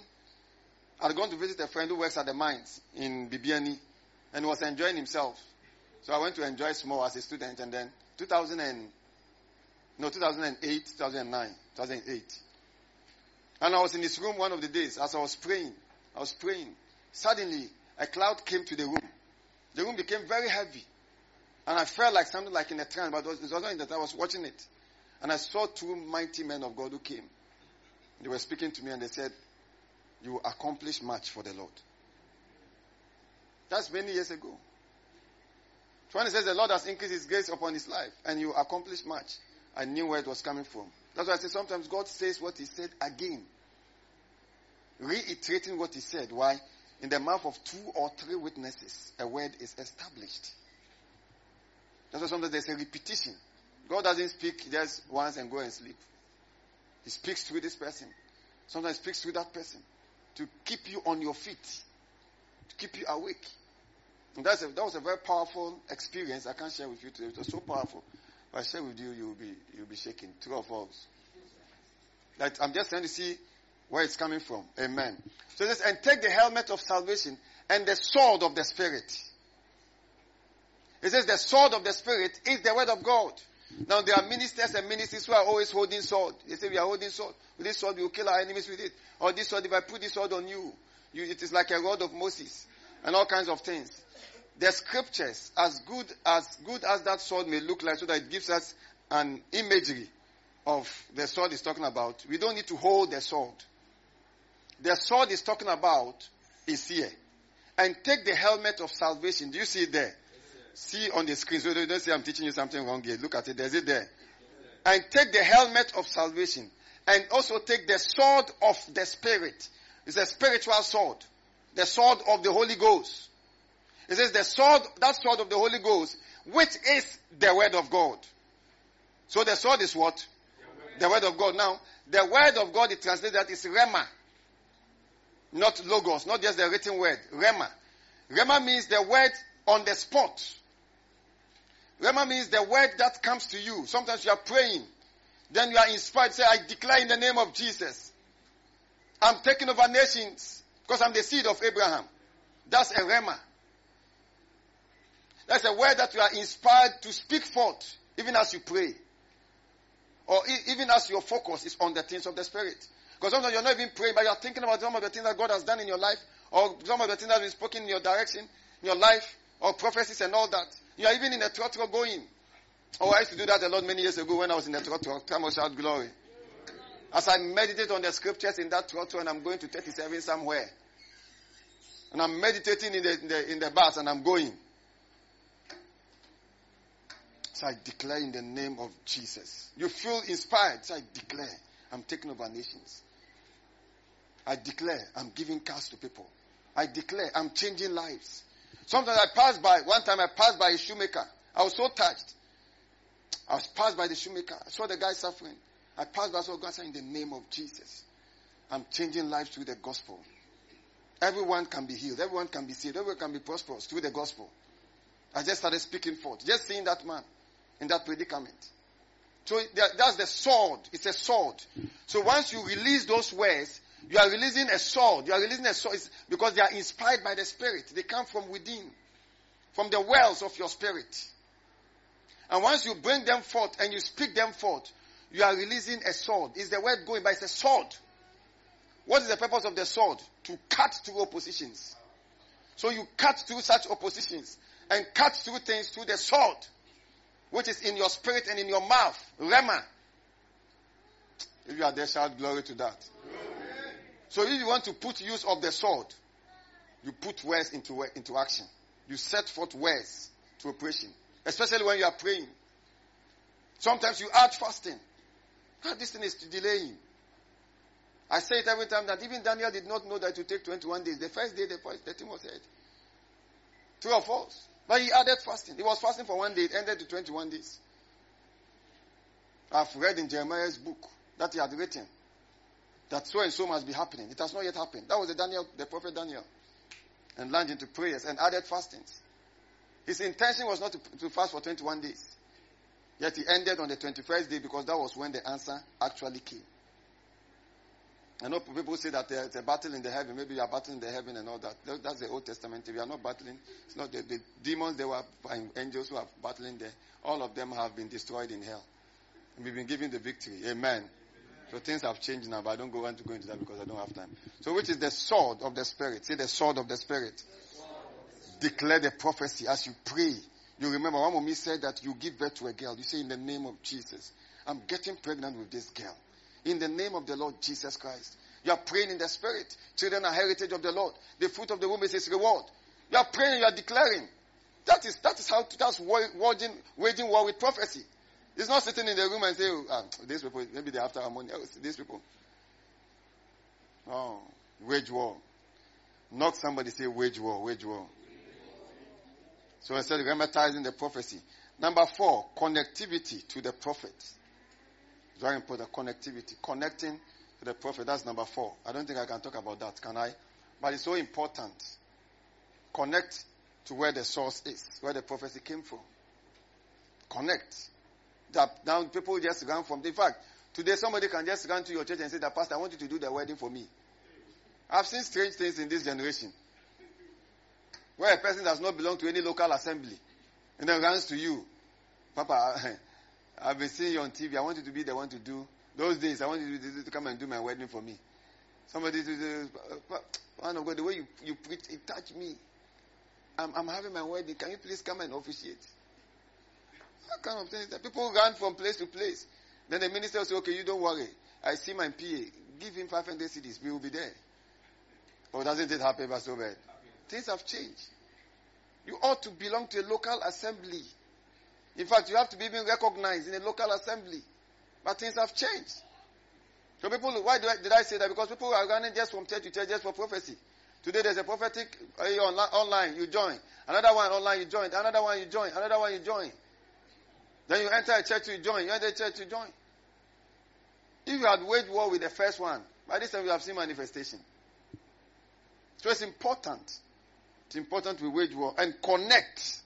I had gone to visit a friend who works at the mines in Bibiani and was enjoying himself. So I went to enjoy small as a student, and then 2008. And I was in this room one of the days. As I was praying. Suddenly, a cloud came to the room. The room became very heavy. And I felt like something like in a trance, but it wasn't in that I was watching it. And I saw two mighty men of God who came. They were speaking to me and they said, you will accomplish much for the Lord. That's many years ago. When it says the Lord has increased his grace upon his life and you accomplish much, I knew where it was coming from. That's why I say sometimes God says what he said again. Reiterating what he said. Why? In the mouth of two or three witnesses, a word is established. That's why sometimes there's a repetition. God doesn't speak just once and go and sleep. He speaks through this person. Sometimes speaks through that person. To keep you on your feet. To keep you awake. And that was a very powerful experience. I can't share with you today. It was so powerful. If I share with you, you'll be shaking. True or false? Like, I'm just trying to see where it's coming from. Amen. So it says, and take the helmet of salvation and the sword of the Spirit. It says the sword of the Spirit is the word of God. Now there are ministers and ministries who are always holding sword. They say we are holding sword. With this sword we will kill our enemies with it. Or this sword, if I put this sword on you, it is like a rod of Moses. And all kinds of things. The scriptures, as good as that sword may look like, so that it gives us an imagery of the sword is talking about. We don't need to hold the sword. The sword is talking about is here. And take the helmet of salvation. Do you see it there? Yes, see on the screen. So don't say I'm teaching you something wrong here. Look at it. There's it there. Yes, and take the helmet of salvation. And also take the sword of the Spirit. It's a spiritual sword. The sword of the Holy Ghost. It says the sword, that sword of the Holy Ghost, which is the word of God. So the sword is what? The word of God. Now, the word of God, it translates that is Rema. Not Logos. Not just the written word. Rema. Rema means the word on the spot. Rema means the word that comes to you. Sometimes you are praying. Then you are inspired. Say, I declare in the name of Jesus. I'm taking over nations. Because I'm the seed of Abraham. That's a rhema. That's a word that you are inspired to speak forth, even as you pray. Or even as your focus is on the things of the Spirit. Because sometimes you're not even praying, but you're thinking about some of the things that God has done in your life, or some of the things that have been spoken in your direction, in your life, or prophecies and all that. You are even in a trotro going. Oh, I used to do that a lot many years ago when I was in a trotro. Time was out glory. As I meditate on the scriptures in that trotro, and I'm going to 37 somewhere. And I'm meditating in the bus, and I'm going. So I declare in the name of Jesus. You feel inspired. So I declare, I'm taking over nations. I declare, I'm giving cars to people. I declare, I'm changing lives. Sometimes I pass by, one time I passed by a shoemaker. I was so touched. I was passed by the shoemaker. I saw the guy suffering. I passed by, so God said, in the name of Jesus, I'm changing lives through the gospel. Everyone can be healed. Everyone can be saved. Everyone can be prosperous through the gospel. I just started speaking forth. Just seeing that man in that predicament. So that's the sword. It's a sword. So once you release those words, you are releasing a sword. You are releasing a sword. It's because they are inspired by the Spirit. They come from within. From the wells of your spirit. And once you bring them forth and you speak them forth, you are releasing a sword. It's the word going, but it's a sword. What is the purpose of the sword? To cut through oppositions. So you cut through such oppositions and cut through things through the sword, which is in your spirit and in your mouth. Rema. If you are there, shout glory to that. Amen. So if you want to put use of the sword, you put words into action. You set forth words to operation. Especially when you are praying. Sometimes you add fasting. God, this thing is delaying. I say it every time that even Daniel did not know that it would take 21 days. The first day, the team was said. 3 or 4. But he added fasting. He was fasting for 1 day. It ended to 21 days. I've read in Jeremiah's book that he had written that so and so must be happening. It has not yet happened. That was the prophet Daniel. And launched into prayers and added fastings. His intention was not to fast for 21 days. Yet he ended on the 21st day because that was when the answer actually came. I know people say that there's a battle in the heaven. Maybe you are battling the heaven and all that. That's the Old Testament. We are not battling. It's not the demons. They were angels who are battling there. All of them have been destroyed in hell. And we've been given the victory. Amen. So things have changed now, but I don't want to go into that because I don't have time. So which is the sword of the Spirit? Say the sword of the Spirit. Declare the prophecy as you pray. You remember one mommy said that you give birth to a girl. You say in the name of Jesus, I'm getting pregnant with this girl. In the name of the Lord Jesus Christ. You are praying in the Spirit. Children are heritage of the Lord. The fruit of the womb is His reward. You are praying, you are declaring. That's waging war with prophecy. It's not sitting in the room and say, these people, maybe they're after harmony. These people. Oh, wage war. Knock somebody, say wage war, wage war. So instead of dramatizing the prophecy. Number 4, connectivity to the prophet. Very important, connectivity. Connecting to the prophet, that's number 4. I don't think I can talk about that, can I? But it's so important. Connect to where the source is, where the prophecy came from. Connect. That now people just run from. In fact, today somebody can just run to your church and say, that pastor, I want you to do the wedding for me. I've seen strange things in this generation. Where a person does not belong to any local assembly and then runs to you. Papa, I've been seeing you on TV. I want you to be the one to do those days. I want you to come and do my wedding for me. Somebody to do, man of God, the way you preach, it touched me. I'm having my wedding. Can you please come and officiate? What kind of thing is that? People run from place to place. Then the minister will say, okay, you don't worry. I see my PA. Give him 500 CDs. We will be there. Oh, doesn't it happen, Pastor Ben? Things have changed. You ought to belong to a local assembly. In fact, you have to be even recognized in a local assembly. But things have changed. So people, why did I say that? Because people are running just from church to church just for prophecy. Today there's a prophetic online, you join. Another one online, you join. Another one, you join. Another one, you join. Then you enter a church, you join. You enter a church, you join. If you had waged war with the first one, by this time you have seen manifestation. So it's important. It's important we wage war and connect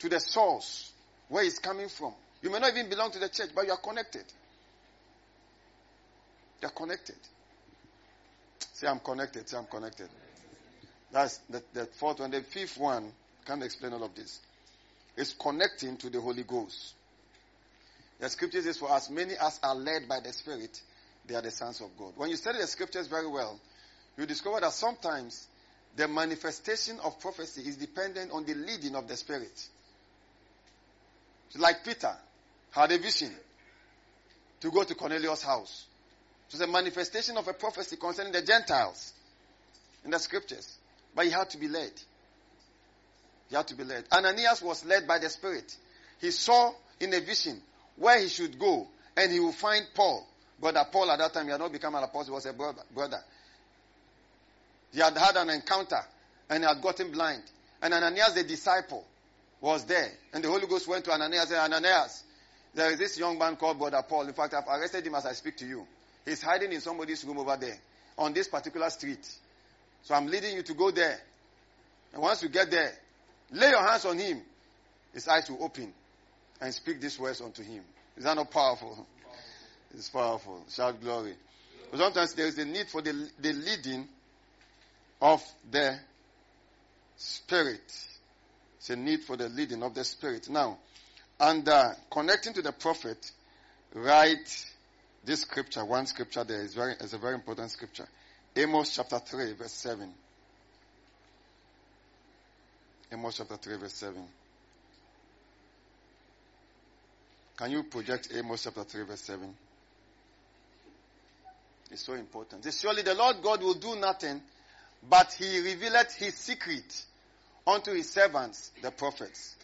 to the source where it's coming from. You may not even belong to the church, but you are connected. You are connected. Say, I'm connected. Say, I'm connected. That's the 4th one. The 5th one, can't explain all of this. It's connecting to the Holy Ghost. The scripture says, for as many as are led by the Spirit, they are the sons of God. When you study the scriptures very well, you discover that sometimes the manifestation of prophecy is dependent on the leading of the Spirit. Like Peter had a vision to go to Cornelius' house. It was a manifestation of a prophecy concerning the Gentiles in the scriptures. But he had to be led. He had to be led. Ananias was led by the Spirit. He saw in a vision where he should go, and he will find Paul. Brother Paul at that time, he had not become an apostle, he was a brother. He had had an encounter, and had gotten blind. And Ananias, the disciple, was there. And the Holy Ghost went to Ananias and said, Ananias, there is this young man called Brother Paul. In fact, I've arrested him as I speak to you. He's hiding in somebody's room over there, on this particular street. So I'm leading you to go there. And once you get there, lay your hands on him. His eyes will open, and speak these words unto him. Is that not powerful? It's powerful. Shout glory. But sometimes there is a need for the leading of the Spirit. It's a need for the leading of the Spirit. Now, under connecting to the prophet, write this scripture. One scripture there is a very important scripture. Amos chapter 3 verse 7. Amos chapter 3 verse 7. Can you project Amos chapter 3 verse 7? It's so important. It says, surely the Lord God will do nothing, but he revealeth his secret unto his servants, the prophets.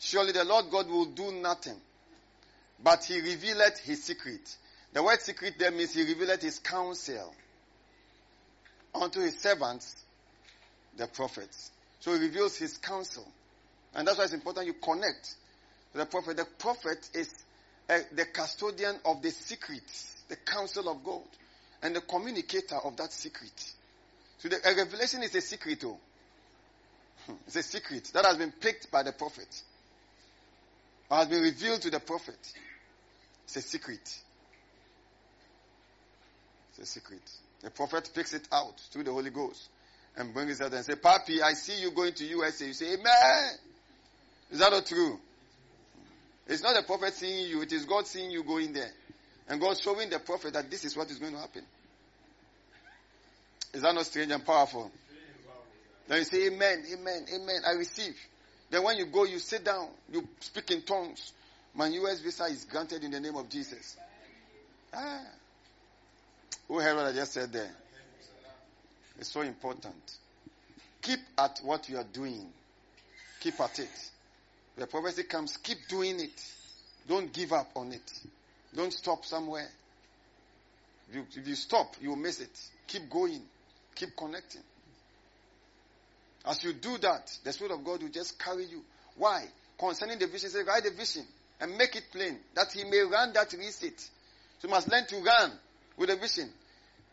Surely the Lord God will do nothing, but he revealeth his secret. The word secret there means he revealeth his counsel unto his servants, the prophets. So he reveals his counsel. And that's why it's important you connect to the prophet. The prophet is the custodian of the secrets, the counsel of God, and the communicator of that secret. So a revelation is a secret, though. It's a secret that has been picked by the prophet, or has been revealed to the prophet. It's a secret. It's a secret. The prophet picks it out through the Holy Ghost and brings it out and says, Papi, I see you going to USA. You say, Amen. Is that not true? It's not the prophet seeing you. It is God seeing you going there. And God showing the prophet that this is what is going to happen. Is that not strange and powerful? Then you say, Amen, Amen, Amen. I receive. Then when you go, you sit down. You speak in tongues. My U.S. visa is granted in the name of Jesus. Ah. Who heard what I just said there? It's so important. Keep at what you are doing. Keep at it. The prophecy comes, keep doing it. Don't give up on it. Don't stop somewhere. If you stop, you will miss it. Keep going. Keep connecting. As you do that, the Spirit of God will just carry you. Why? Concerning the vision, say, write the vision and make it plain that he may run that reads it. So you must learn to run with the vision.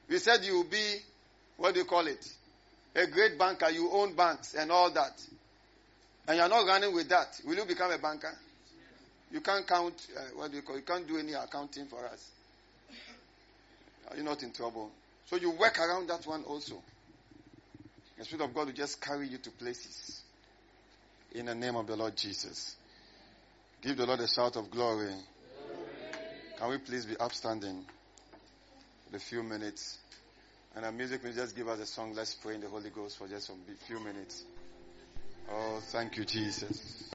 We said you will be, what do you call it? A great banker. You own banks and all that. And you are not running with that. Will you become a banker? You can't count, you can't do any accounting for us. You're not in trouble. So you work around that one also. The Spirit of God will just carry you to places. In the name of the Lord Jesus. Give the Lord a shout of glory. Amen. Can we please be upstanding for a few minutes? And our music will just give us a song. Let's pray in the Holy Ghost for just a few minutes. Oh, thank you, Jesus.